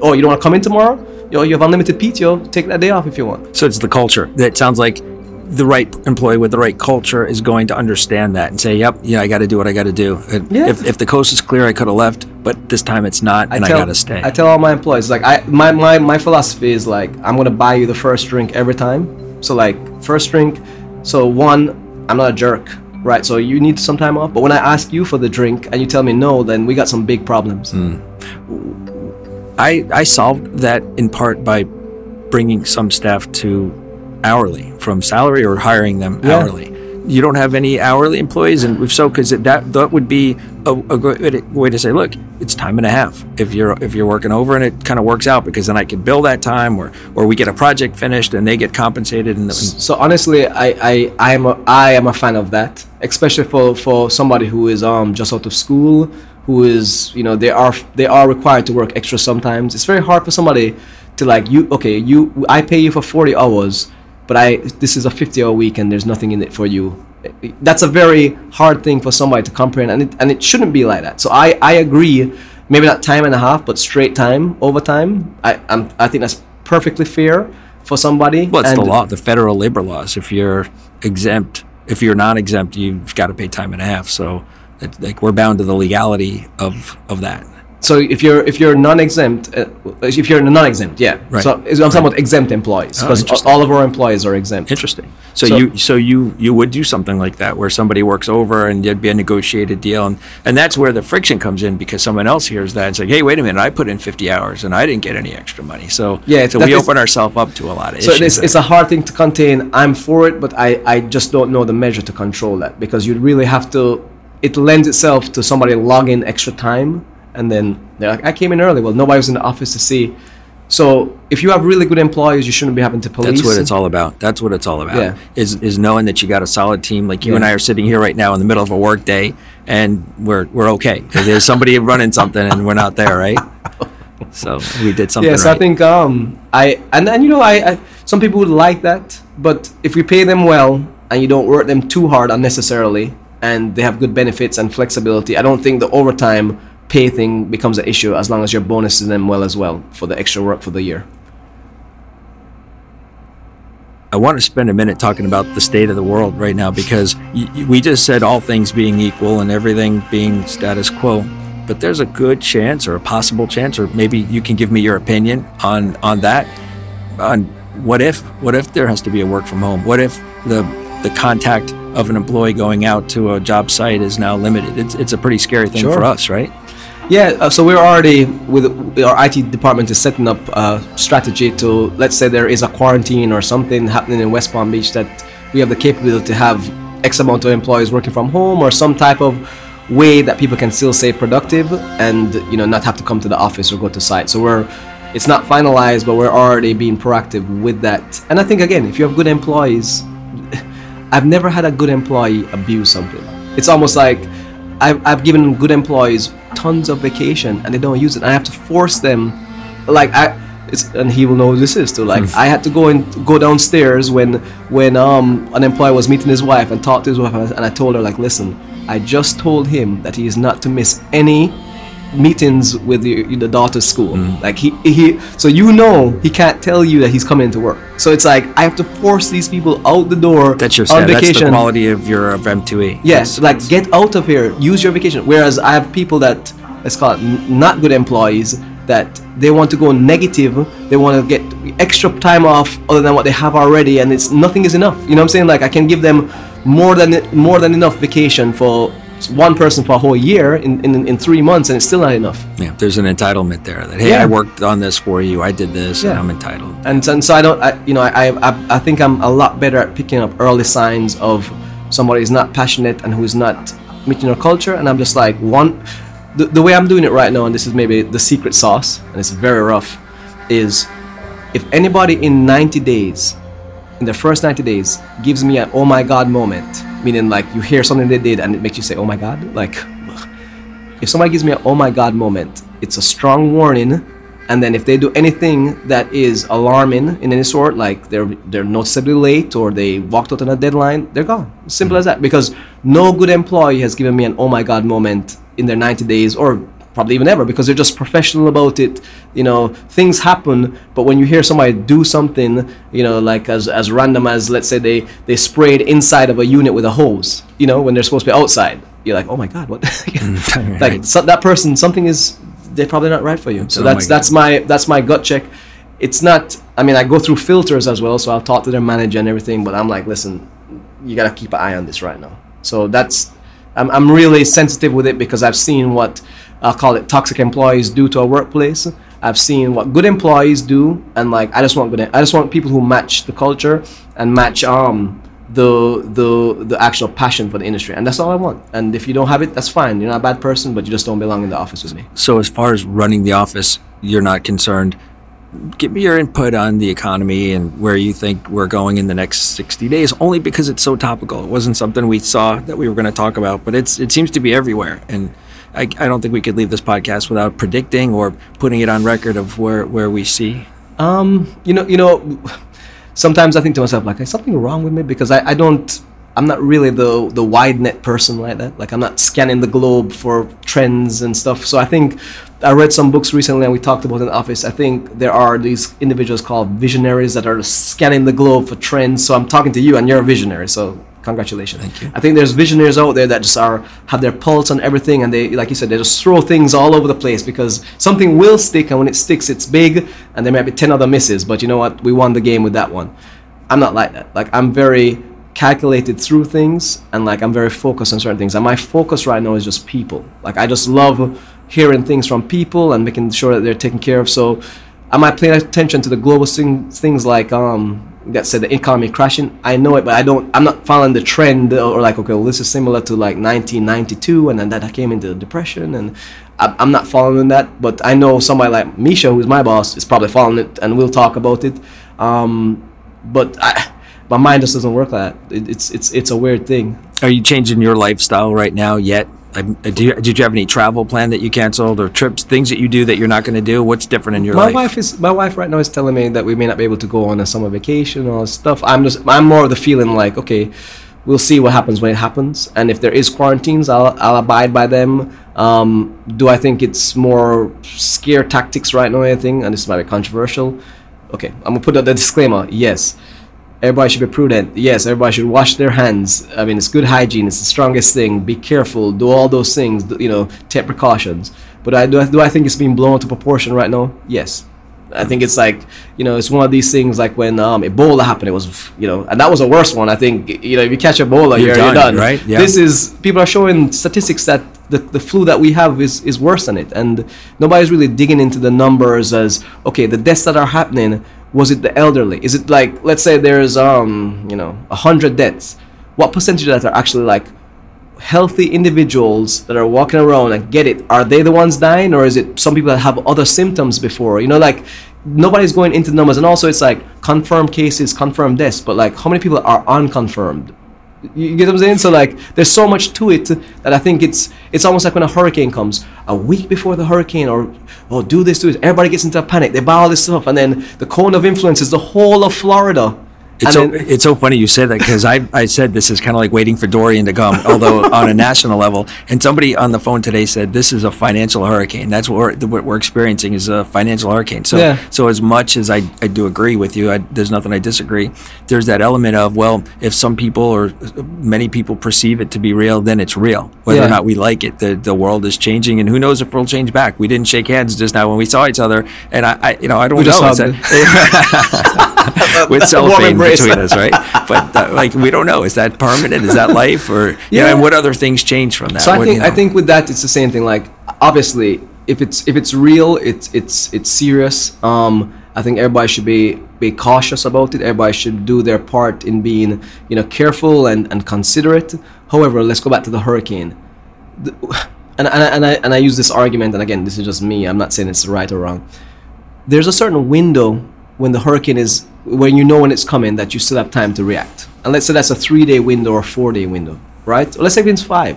Oh, you don't want to come in tomorrow? You have unlimited P T O. Take that day off if you want. So it's the culture. That sounds like the right employee with the right culture is going to understand that and say, yep, yeah, I got to do what I got to do. Yeah. If if the coast is clear, I could have left, but this time it's not, and I, tell, I got to stay. I tell all my employees, like, I my, my, my philosophy is, like, I'm going to buy you the first drink every time. So, like, first drink, so one, I'm not a jerk, right? So you need some time off. But when I ask you for the drink and you tell me no, then we got some big problems. Mm. I I solved that in part by bringing some staff to hourly from salary or hiring them yeah. hourly. You don't have any hourly employees, and so because that that would be a, a good way to say, look, it's time and a half if you're if you're working over, and it kind of works out because then I can bill that time, or or we get a project finished and they get compensated. And the, so honestly, I I I am a, I am a fan of that, especially for for somebody who is um just out of school, who is, you know, they are they are required to work extra sometimes. It's very hard for somebody to, like, you okay you I pay you for forty hours. But I, this is a fifty-hour week, and there's nothing in it for you. That's a very hard thing for somebody to comprehend, and it and it shouldn't be like that. So I, I agree, maybe not time and a half, but straight time, overtime. I I'm, I think that's perfectly fair for somebody. Well, it's and the law, the federal labor laws. If you're exempt, if you're not exempt, you've got to pay time and a half. So, it, like, we're bound to the legality of of that. So if you're if you're non-exempt, uh, if you're non-exempt, yeah. Right. So I'm talking right. about exempt employees, because oh, all of our employees are exempt. Interesting. So, so you so you you would do something like that where somebody works over and there'd be a negotiated deal, and, and that's where the friction comes in, because someone else hears that and says, hey, wait a minute, I put in fifty hours and I didn't get any extra money. So yeah, so we is, open ourselves up to a lot of so issues. So it's, it's a hard thing to contain. I'm for it, but I, I just don't know the measure to control that, because you really have to. It lends itself to somebody logging extra time. And then they're like, I came in early. Well, nobody was in the office to see. So if you have really good employees, you shouldn't be having to police. That's what it's all about. That's what it's all about. Yeah. Is is knowing that you got a solid team. Like you yeah. and I are sitting here right now in the middle of a work day, and we're we're okay. There's somebody running something, and we're not there, right? So we did something. Yes, yeah, so right. I think um I and and you know I, I some people would like that, but if you pay them well and you don't work them too hard unnecessarily, and they have good benefits and flexibility, I don't think the overtime pay thing becomes an issue, as long as you're bonusing them well as well for the extra work for the year. I want to spend a minute talking about the state of the world right now, because y- we just said all things being equal and everything being status quo, but there's a good chance, or a possible chance, or maybe you can give me your opinion on, on that, on what if, what if there has to be a work from home? What if the, the contact of an employee going out to a job site is now limited? It's, it's a pretty scary thing sure. for us, right? Yeah, uh, so we're already, with our I T department is setting up a strategy to, let's say there is a quarantine or something happening in West Palm Beach, that we have the capability to have X amount of employees working from home, or some type of way that people can still stay productive and, you know, not have to come to the office or go to site. So we're, it's not finalized, but we're already being proactive with that. And I think, again, if you have good employees, I've never had a good employee abuse something. It's almost like I've, I've given good employees tons of vacation and they don't use it. I have to force them, like I, it's, and he will know who this is too. Like mm. I had to go and go downstairs when when um an employee was meeting his wife and talked to his wife, and I told her, like, listen, I just told him that he is not to miss any meetings with the, the daughter's school. Mm. Like he he, so you know he can't tell you that he's coming to work. So it's like I have to force these people out the door. That's your on vacation. That's the quality of your of M two E. Yes, yeah, like get out of here, use your vacation. Whereas I have people that, let's call it not good employees, that they want to go negative. They want to get extra time off other than what they have already, and it's nothing is enough. You know what I'm saying? Like I can give them more than more than enough vacation for one person for a whole year in, in in three months, and it's still not enough. Yeah, there's an entitlement there. That hey, yeah. I worked on this for you. I did this, yeah. and I'm entitled. And, and so I don't. I, you know, I, I I think I'm a lot better at picking up early signs of somebody who's not passionate and who's not meeting our culture. And I'm just like one. The, the way I'm doing it right now, and this is maybe the secret sauce, and it's very rough, is if anybody in ninety days, in the first ninety days, gives me an oh my God moment. Meaning, like, you hear something they did and it makes you say, oh my God. Like, if somebody gives me an oh my God moment, it's a strong warning. And then if they do anything that is alarming in any sort, like they're they're noticeably late or they walked out on a deadline, they're gone. Simple as that. Because no good employee has given me an oh my God moment in their ninety days, or probably even ever, because they're just professional about it. You know, things happen, but when you hear somebody do something, you know, like as as random as, let's say they they sprayed inside of a unit with a hose, you know, when they're supposed to be outside, you're like, oh my God, what? Right. Like so, that person, something is, they're probably not right for you. So oh that's my that's my that's my gut check. It's not, I mean, I go through filters as well, so I'll talk to their manager and everything, but I'm like, listen, you got to keep an eye on this right now. So that's, I'm I'm really sensitive with it, because I've seen what, I'll call it, toxic employees do to a workplace. I've seen what good employees do, and like, I just want good, I just want people who match the culture and match um the the the actual passion for the industry, and that's all I want. And if you don't have it, that's fine. You're not a bad person, but you just don't belong in the office with me. So as far as running the office, you're not concerned. Give me your input on the economy and where you think we're going in the next sixty days, only because it's so topical. It wasn't something we saw that we were going to talk about, but it's it seems to be everywhere. And I, I don't think we could leave this podcast without predicting or putting it on record of where, where we see. Um, you know, you know, sometimes I think to myself, like, is something wrong with me? Because I, I don't, I'm not really the the wide net person like that. Like, I'm not scanning the globe for trends and stuff. So I think I read some books recently, and we talked about in the office. I think there are these individuals called visionaries that are scanning the globe for trends. So I'm talking to you, and you're a visionary. So congratulations. Thank you. I think there's visionaries out there that just are have their pulse on everything, and they, like you said, they just throw things all over the place, because something will stick, and when it sticks, it's big, and there might be ten other misses. But you know what? We won the game with that one. I'm not like that. Like, I'm very calculated through things, and like, I'm very focused on certain things, and my focus right now is just people. Like, I just love hearing things from people and making sure that they're taken care of. So am I paying attention to the global thing, things like um that said the economy crashing? I know it, but I don't I'm not following the trend, or like, okay, well, this is similar to like nineteen ninety-two, and then that came into the depression, and I, I'm not following that. But I know somebody like Misha, who's my boss, is probably following it, and we'll talk about it. Um but I My mind just doesn't work like that. It, it's it's it's a weird thing. Are you changing your lifestyle right now yet? I, I, do you, did you have any travel plan that you canceled, or trips, things that you do that you're not going to do? What's different in your my life? My wife is my wife right now is telling me that we may not be able to go on a summer vacation or stuff. I'm just I'm more of the feeling like, okay, we'll see what happens when it happens, and if there is quarantines, I'll I'll abide by them. Um, do I think it's more scare tactics right now? I think, and this might be controversial. Okay, I'm gonna put out the disclaimer. Yes. Everybody should be prudent. Yes, everybody should wash their hands. I mean, it's good hygiene. It's the strongest thing. Be careful. Do all those things. You know, take precautions. But I do. Do I think it's being blown to proportion right now? Yes. I think it's like, you know, it's one of these things like when um, Ebola happened. It was, you know, and that was the worst one. I think, you know, if you catch Ebola, you're, you're, done, you're done. Right? Yeah. This is, people are showing statistics that the, the flu that we have is, is worse than it. And nobody's really digging into the numbers as, okay, the deaths that are happening, was it the elderly? Is it like, let's say there's, um, you know, one hundred deaths. What percentage of that are actually like healthy individuals that are walking around and get it? Are they the ones dying, or is it some people that have other symptoms before? You know, like, nobody's going into numbers. And also it's like confirmed cases, confirmed deaths, but like, how many people are unconfirmed? You get what I'm saying? So like, there's so much to it that I think it's it's almost like when a hurricane comes a week before the hurricane, or oh, do this, do this. Everybody gets into a panic. They buy all this stuff, and then the cone of influence is the whole of Florida. It's so, then, it's so funny you said that, because I I said this is kind of like waiting for Dorian to come, although on a national level. And somebody on the phone today said this is a financial hurricane. That's what we're, what we're experiencing is a financial hurricane. So yeah. So as much as I, I do agree with you, I, there's nothing I disagree. There's that element of, well, if some people or many people perceive it to be real, then it's real. Whether yeah. or not we like it, the the world is changing, and who knows if we'll change back. We didn't shake hands just now when we saw each other, and I, I you know I don't we know. Just with cellophane between us, right? But uh, like, we don't know. Is that permanent? Is that life? Or yeah. You know, and what other things change from that? So I what, think you know? I think with that, it's the same thing. Like, obviously, if it's if it's real, it's it's it's serious. Um, I think everybody should be be cautious about it. Everybody should do their part in being, you know, careful and and considerate. However, let's go back to the hurricane. The, and and and I and I use this argument, and again, this is just me. I'm not saying it's right or wrong. There's a certain window when the hurricane is, when you know when it's coming, that you still have time to react. And let's say that's a three-day window or a four-day window, right? Or let's say it's five.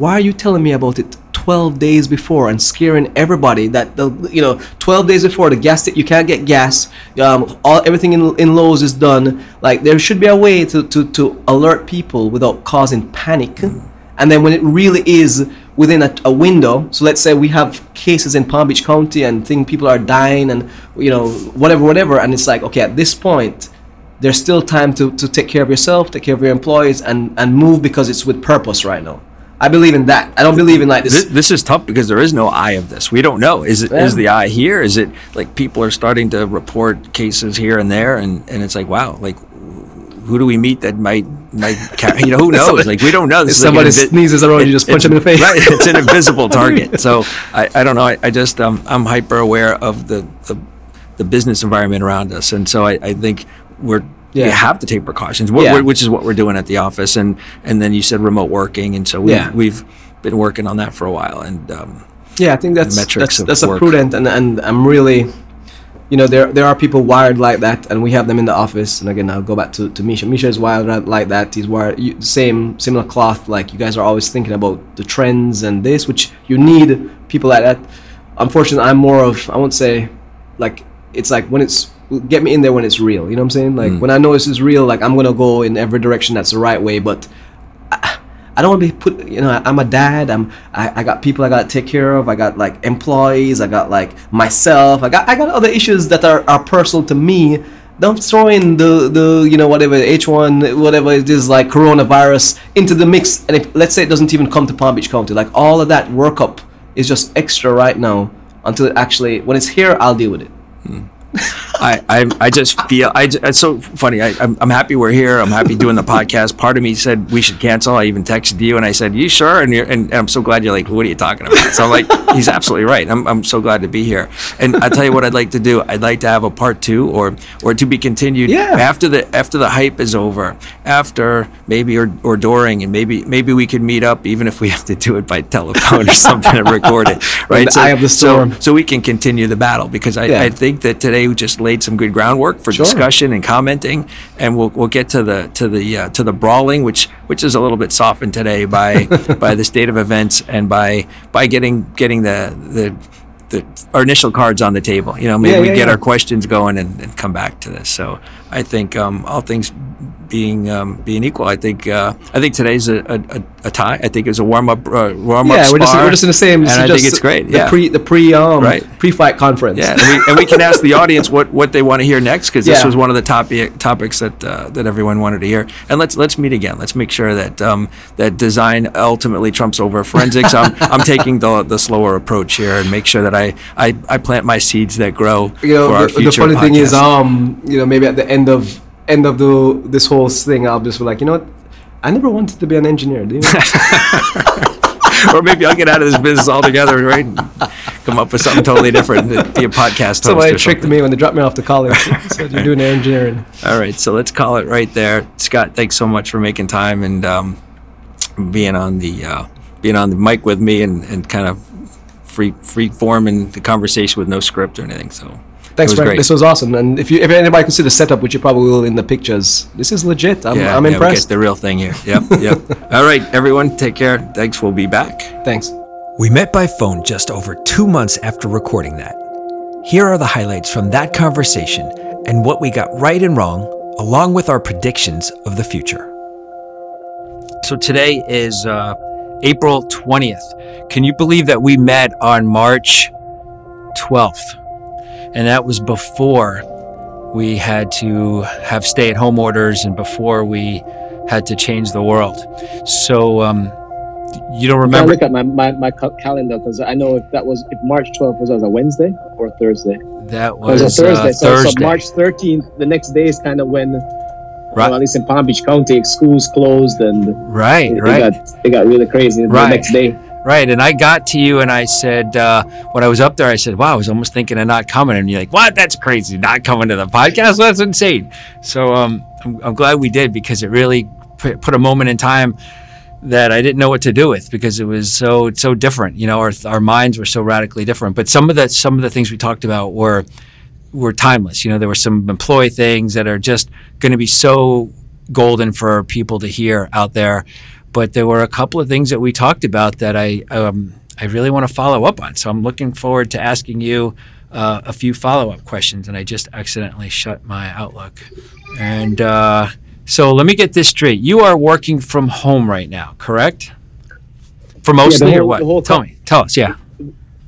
Why are you telling me about it twelve days before and scaring everybody that, the you know, twelve days before, the gas, that you can't get gas, um, all everything in, in Lowe's is done. Like, there should be a way to, to, to alert people without causing panic. Mm-hmm. And then when it really is within a, a window. So let's say we have cases in Palm Beach County and think people are dying and, you know, whatever, whatever. And it's like, okay, at this point, there's still time to, to take care of yourself, take care of your employees, and, and move, because it's with purpose right now. I believe in that. I don't believe in like this. This, this is tough because there is no eye of this. We don't know. Is it yeah. is the eye here? Is it like people are starting to report cases here and there, and, and it's like, wow, like who do we meet that might might you know who knows? Like we don't know. This if somebody like, sneezes around, it, you just punch them in the face. Right, it's an invisible target. So I, I don't know. I, I just um, I'm hyper aware of the, the the business environment around us, and so I, I think we're. Yeah. You have to take precautions, wh- yeah. which is what we're doing at the office. And, and then you said remote working. And so we've, yeah. we've been working on that for a while. And um, yeah, I think that's that's, that's a prudent. And, and I'm really, you know, there there are people wired like that. And we have them in the office. And again, I'll go back to, to Misha. Misha is wired like that. He's wired, you, same, similar cloth. Like you guys are always thinking about the trends and this, which you need people like that. Unfortunately, I'm more of, I won't say, like, it's like when it's, get me in there when it's real, you know what I'm saying? Like mm. when I know this is real, like I'm going to go in every direction that's the right way, but I, I don't want to be put, you know, I, I'm a dad, I'm, I, I got people I got to take care of, I got like employees, I got like myself, I got I got other issues that are, are personal to me. Don't throw in the, the you know, whatever, H one, whatever it is, like coronavirus into the mix. And if, let's say it doesn't even come to Palm Beach County, like all of that workup is just extra right now until it actually, when it's here, I'll deal with it. Mm. I, I I just feel I it's so funny. I, I'm I'm happy we're here. I'm happy doing the podcast. Part of me said we should cancel. I even texted you and I said, "You sure?" And you're, and, and I'm so glad you're like, "What are you talking about?" So I'm like, "He's absolutely right." I'm I'm so glad to be here. And I tell you what, I'd like to do. I'd like to have a part two or or to be continued yeah. after the after the hype is over, after maybe or or during, and maybe maybe we could meet up even if we have to do it by telephone or something and record it. Right? So, eye of the storm. So, so we can continue the battle because I, yeah. I think that today. We just laid some good groundwork for sure. discussion and commenting, and we'll we'll get to the to the uh, to the brawling, which which is a little bit softened today by by the state of events and by by getting getting the the, the our initial cards on the table. You know, maybe yeah, we yeah, get yeah. our questions going and, and come back to this. So I think um, all things being um, being equal, I think uh, I think today's a, a, a tie. I think it was a warm up uh, warm up. Yeah, we're just, we're just in the same. And I think it's great. The yeah. pre the pre um right. pre fight conference. Yeah, and we, and we can ask the audience what, what they want to hear next because this yeah. was one of the topic topics that uh, that everyone wanted to hear. And let's let's meet again. Let's make sure that um, that design ultimately trumps over forensics. I'm I'm taking the the slower approach here and make sure that I I, I plant my seeds that grow. You know, for the, our future the funny podcast. Thing is um you know maybe at the end of. end of the this whole thing I'll just be like, you know what, I never wanted to be an engineer, do you know? Or maybe I'll get out of this business altogether, right, and come up with something totally different, be a podcast host. Somebody or tricked me when they dropped me off to college. So you're doing engineering. All right, so let's call it right there. Scott, thanks so much for making time and um being on the uh being on the mic with me and and kind of free free form in the conversation with no script or anything. So thanks, Frank. Great. This was awesome. And if you, if anybody can see the setup, which you probably will in the pictures, this is legit. I'm, yeah, I'm yeah, impressed. We get the real thing here. Yep, yep. All right, everyone, take care. Thanks. We'll be back. Thanks. We met by phone just over two months after recording that. Here are the highlights from that conversation and what we got right and wrong, along with our predictions of the future. So today is uh, April twentieth. Can you believe that we met on March twelfth? And that was before we had to have stay-at-home orders and before we had to change the world. So um, you don't remember? I look at my, my, my calendar because I know if that was if March twelfth was, was a Wednesday or a Thursday. That was, was a Thursday. Uh, so, Thursday. So March thirteenth, the next day is kind of when, right. Well, at least in Palm Beach County, schools closed and right, they, right. They got, they got really crazy right. The next day. Right, and I got to you and I said, uh, when I was up there, I said, wow, I was almost thinking of not coming. And you're like, what? That's crazy, not coming to the podcast? That's insane. So um, I'm, I'm glad we did because it really put a moment in time that I didn't know what to do with because it was so so different. You know, our our minds were so radically different. But some of the some of the things we talked about were were timeless. You know, there were some employee things that are just going to be so golden for people to hear out there. But there were a couple of things that we talked about that I um, I really want to follow up on. So I'm looking forward to asking you uh, a few follow-up questions. And I just accidentally shut my Outlook. And uh, so let me get this straight. You are working from home right now, correct? For mostly yeah, whole, or what? The whole tell com- me, tell us, yeah.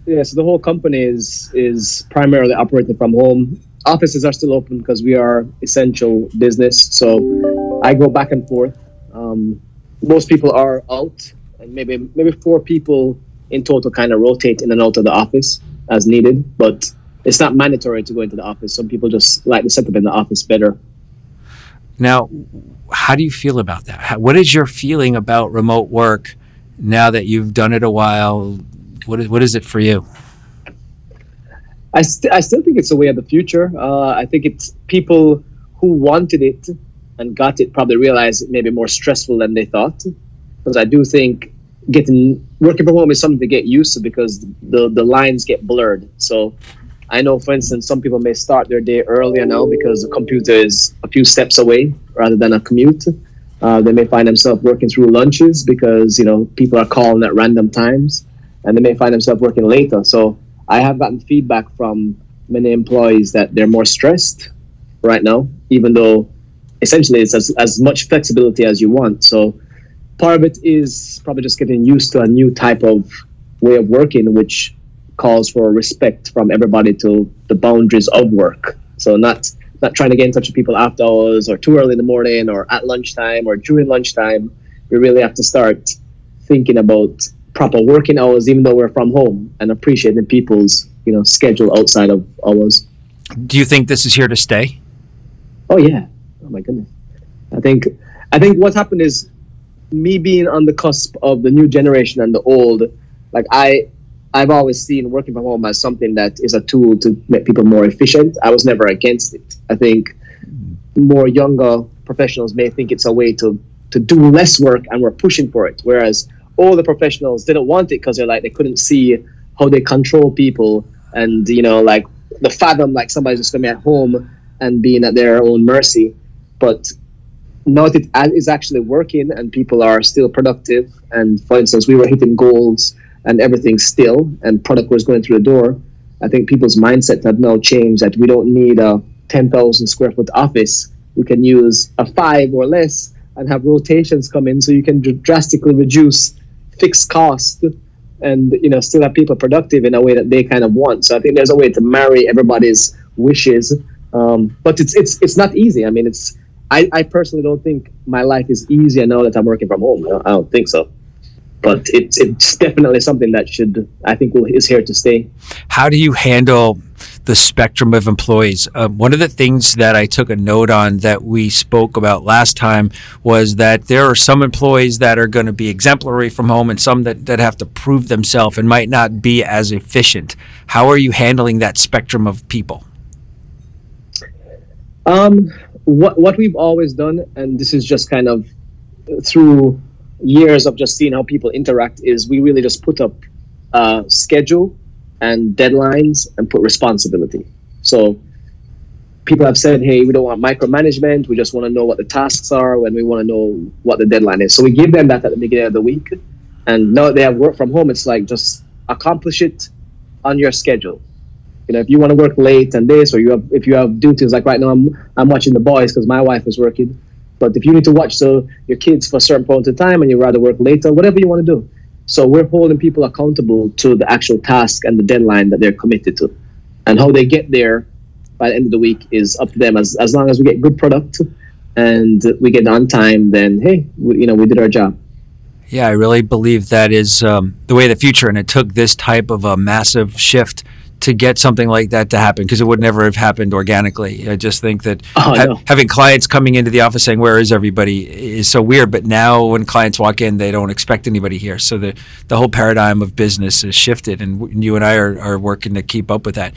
Yeah, so the whole company is is primarily operating from home. Offices are still open because we are essential business. So I go back and forth. Um, most people are out, and maybe maybe four people in total kind of rotate in and out of the office as needed, but it's not mandatory to go into the office. Some people just like the setup in the office better. Now, how do you feel about that? How, what is your feeling about remote work now that you've done it a while? What is, what is it for you? I, st- I still think it's a way of the future. Uh, I think it's people who wanted it and got it probably realized it may be more stressful than they thought. Because I do think getting working from home is something to get used to because the, the lines get blurred. So I know, for instance, some people may start their day earlier now because the computer is a few steps away rather than a commute. Uh, they may find themselves working through lunches because, you know, people are calling at random times, and they may find themselves working later. So I have gotten feedback from many employees that they're more stressed right now, even though essentially it's as, as much flexibility as you want. So part of it is probably just getting used to a new type of way of working, which calls for respect from everybody to the boundaries of work. So not not trying to get in touch with people after hours or too early in the morning or at lunchtime or during lunchtime. We really have to start thinking about proper working hours, even though we're from home, and appreciating people's, you know, schedule outside of hours. Do you think this is here to stay? Oh yeah. Oh my goodness. I think I think what happened is me being on the cusp of the new generation and the old, like I I've always seen working from home as something that is a tool to make people more efficient. I was never against it. I think more younger professionals may think it's a way to to do less work, and we're pushing for it, whereas all the professionals didn't want it because they're like, they couldn't see how they control people, and, you know, like the fathom, like somebody's just going to be at home and being at their own mercy. But now that it is actually working and people are still productive, and for instance, we were hitting goals and everything still, and product was going through the door, I think people's mindset have now changed that we don't need a ten thousand square foot office. We can use a five or less and have rotations come in, so you can dr- drastically reduce fixed cost and, you know, still have people productive in a way that they kind of want. So I think there's a way to marry everybody's wishes. Um, but it's it's it's not easy. I mean, it's I, I personally don't think my life is easier now that I'm working from home. I don't, I don't think so. But it's it's definitely something that should, I think, will, is here to stay. How do you handle the spectrum of employees? Um, one of the things that I took a note on that we spoke about last time was that there are some employees that are going to be exemplary from home and some that, that have to prove themselves and might not be as efficient. How are you handling that spectrum of people? Um, what what we've always done, and this is just kind of through years of just seeing how people interact, is we really just put up uh, schedule and deadlines and put responsibility. So people have said, hey, we don't want micromanagement. We just want to know what the tasks are, and we want to know what the deadline is. So we give them that at the beginning of the week. And now they have work from home. It's like, just accomplish it on your schedule. You know, if you want to work late and this, or you have, if you have duties, like right now I'm, I'm watching the boys because my wife is working. But if you need to watch so your kids for a certain point of time and you'd rather work later, whatever you want to do. So we're holding people accountable to the actual task and the deadline that they're committed to. And how they get there by the end of the week is up to them. As as long as we get good product and we get on time, then, hey, we, you know, we did our job. Yeah, I really believe that is um, the way of the future. And it took this type of a massive shift to get something like that to happen, because it would never have happened organically. I just think that oh, ha- no. having clients coming into the office saying, where is everybody, is so weird. But now when clients walk in, they don't expect anybody here. So the, the whole paradigm of business is shifted, and w- you and I are, are working to keep up with that.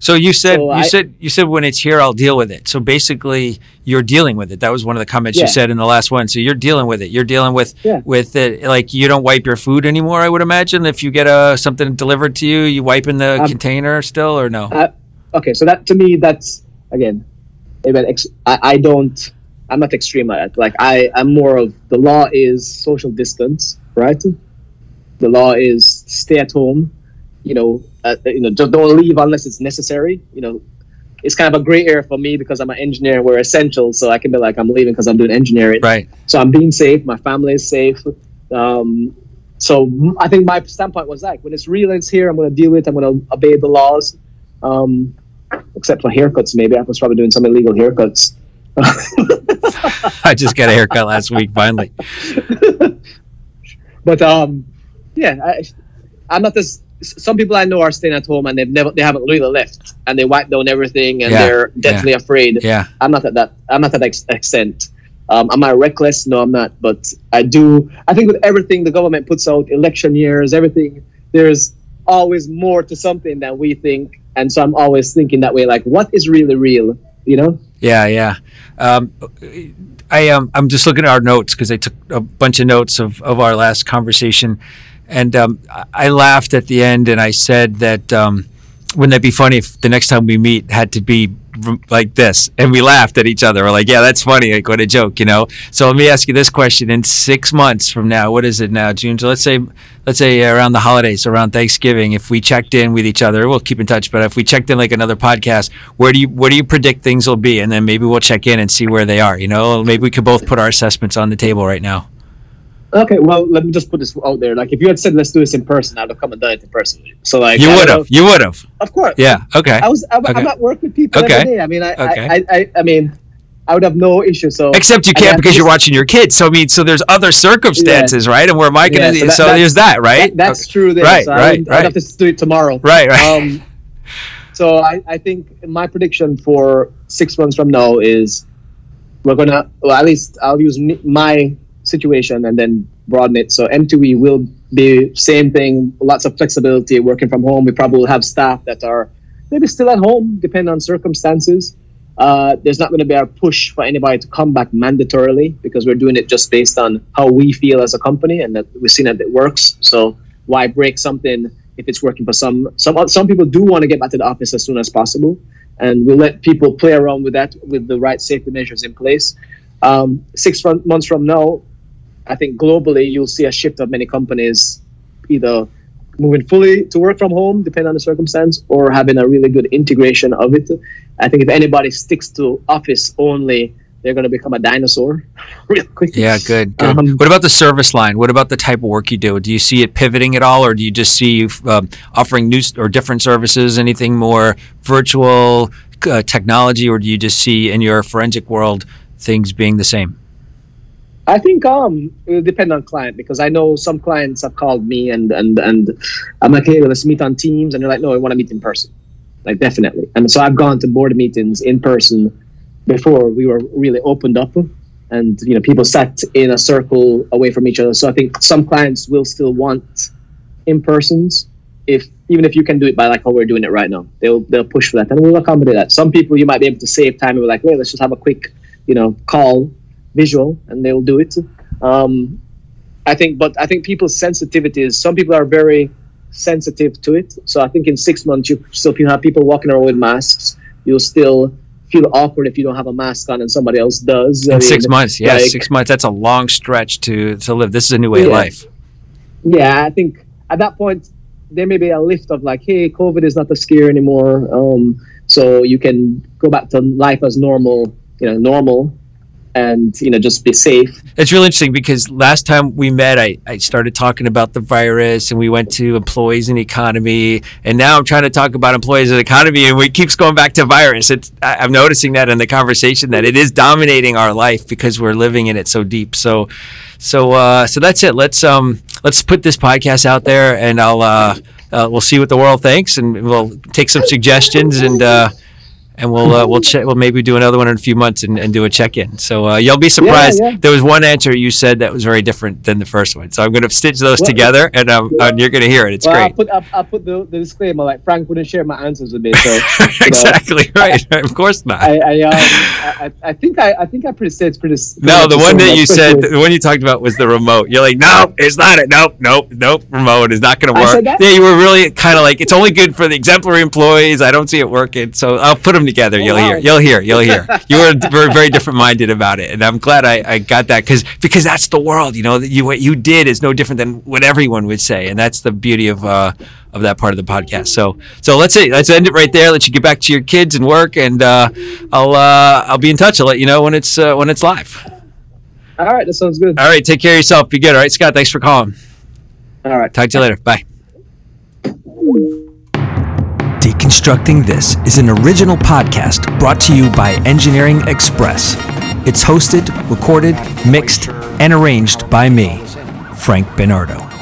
So you said, so you I, said, you said, when it's here, I'll deal with it. So basically you're dealing with it. That was one of the comments yeah. you said in the last one. So you're dealing with it. You're dealing with, yeah. with it. Like, you don't wipe your food anymore. I would imagine if you get a, something delivered to you, you wipe in the um, container. Still or no? Uh, okay, so that to me, that's again, ex- I, I don't, I'm not extreme at it. Like I, I'm more of the law is social distance, right? The law is stay at home. You know, uh, you know, don't, don't leave unless it's necessary. You know, it's kind of a gray area for me because I'm an engineer. We're essential, so I can be like, I'm leaving because I'm doing engineering. Right. So I'm being safe. My family is safe. Um, So I think my standpoint was like, when it's real, it's here. I'm going to deal with it. I'm going to obey the laws, um, except for haircuts. Maybe I was probably doing some illegal haircuts. I just got a haircut last week, finally. But um, yeah, I, I'm not this. Some people I know are staying at home and they've never, they haven't really left, and they wipe down everything, and yeah, they're deathly yeah. afraid. Yeah, I'm not at that. I'm not at that extent. Um, am I reckless? No, I'm not. But I do. I think with everything the government puts out, election years, everything, there's always more to something than we think. And so I'm always thinking that way, like, what is really real, you know? Yeah, yeah. Um, I um, I'm just looking at our notes because I took a bunch of notes of, of our last conversation, and um, I laughed at the end, and I said that um, wouldn't that be funny if the next time we meet had to be like this? And we laughed at each other. We're like, yeah, that's funny, like, what a joke, you know? So let me ask you this question. In six months from now, what is it now, June? So let's say let's say around the holidays, around Thanksgiving, if we checked in with each other, we'll keep in touch, but if we checked in like another podcast, where do you where do you predict things will be? And then maybe we'll check in and see where they are, you know? Maybe we could both put our assessments on the table right now. Okay, well, let me just put this out there. Like, if you had said, let's do this in person, I would have come and done it in person. So, like, you would have, you would have, of course. Yeah. Okay. I was, I, okay. I'm at work with people okay. every day. I mean, I, okay. I, I, I mean, I would have no issue. So, except you can't I mean, because you're watching your kids. So, I mean, so there's other circumstances, yeah. right? And where am I going to? Yeah, so, that, so that, there's that, right? That, that's okay. true. There, right. So right. I would, right. I'd have to do it tomorrow. Right. Right. Um, so, I, I think my prediction for six months from now is we're gonna. Well, at least I'll use my situation and then broaden it. So M two E will be same thing, lots of flexibility, working from home. We probably will have staff that are maybe still at home, depending on circumstances. Uh, there's not going to be a push for anybody to come back mandatorily because we're doing it just based on how we feel as a company and that we've seen that it works. So why break something if it's working for some? Some some people do want to get back to the office as soon as possible, and we'll let people play around with that with the right safety measures in place. Um, six months from now, I think globally, you'll see a shift of many companies either moving fully to work from home, depending on the circumstance, or having a really good integration of it. I think if anybody sticks to office only, they're going to become a dinosaur real quick. Yeah, good. good. Um, what about the service line? What about the type of work you do? Do you see it pivoting at all, or do you just see you um, offering new or different services, anything more virtual uh, technology, or do you just see in your forensic world things being the same? I think um, it will depend on client, because I know some clients have called me and, and, and I'm like, hey, let's meet on Teams. And they're like, no, I want to meet in person. Like, definitely. And so I've gone to board meetings in person before we were really opened up, and, you know, people sat in a circle away from each other. So I think some clients will still want in-persons, if even if you can do it by like how we're doing it right now. They'll, they'll push for that and we'll accommodate that. Some people you might be able to save time and be like, hey, let's just have a quick, you know, call. Visual, and they'll do it. Um, I think, but I think people's sensitivity is, some people are very sensitive to it. So I think in six months, you still you have people walking around with masks. You'll still feel awkward if you don't have a mask on and somebody else does. In I mean, six months, yeah, like, six months. That's a long stretch to to live. This is a new way yeah. of life. Yeah, I think at that point, there may be a lift of like, hey, COVID is not a scare anymore. Um, so you can go back to life as normal, you know, normal. And, you know, just be safe. It's really interesting because last time we met, I, I started talking about the virus, and we went to employees and economy. And now I'm trying to talk about employees and economy, and it keeps going back to virus. It's, I'm noticing that in the conversation, that it is dominating our life because we're living in it so deep. So, so, uh, so that's it. Let's um, let's put this podcast out there, and I'll uh, uh, we'll see what the world thinks, and we'll take some suggestions and. Uh, And we'll uh, we'll check. We'll maybe do another one in a few months and, and do a check in. So uh, you'll be surprised. Yeah, yeah. There was one answer you said that was very different than the first one. So I'm going to stitch those well, together, and um, yeah. and you're going to hear it. It's well, great. I'll put, I'll, I'll put the, the disclaimer, like Frank wouldn't share my answers with me. So exactly right. I, of course not. I I, um, I I think I I think I pretty said it's pretty. pretty no, the one that you said, the one you talked about was the remote. You're like, no, it's not it. Nope, nope, nope. Remote is not going to work. Yeah, you were really kind of like, it's only good for the exemplary employees. I don't see it working. So I'll put them together. You'll wow. hear. You'll hear. You'll hear. You were very, very different minded about it, and I'm glad I, I got that because because that's the world. You know, you what you did is no different than what everyone would say, and that's the beauty of uh of that part of the podcast. So so let's see. Let's end it right there. Let you get back to your kids and work, and uh, I'll uh, I'll be in touch. I'll let you know when it's uh, when it's live. All right, that sounds good. All right, take care of yourself. Be good. All right, Scott. Thanks for calling. All right. Talk to you later. Bye. Deconstructing This is an original podcast brought to you by Engineering Express. It's hosted, recorded, mixed, and arranged by me, Frank Bernardo.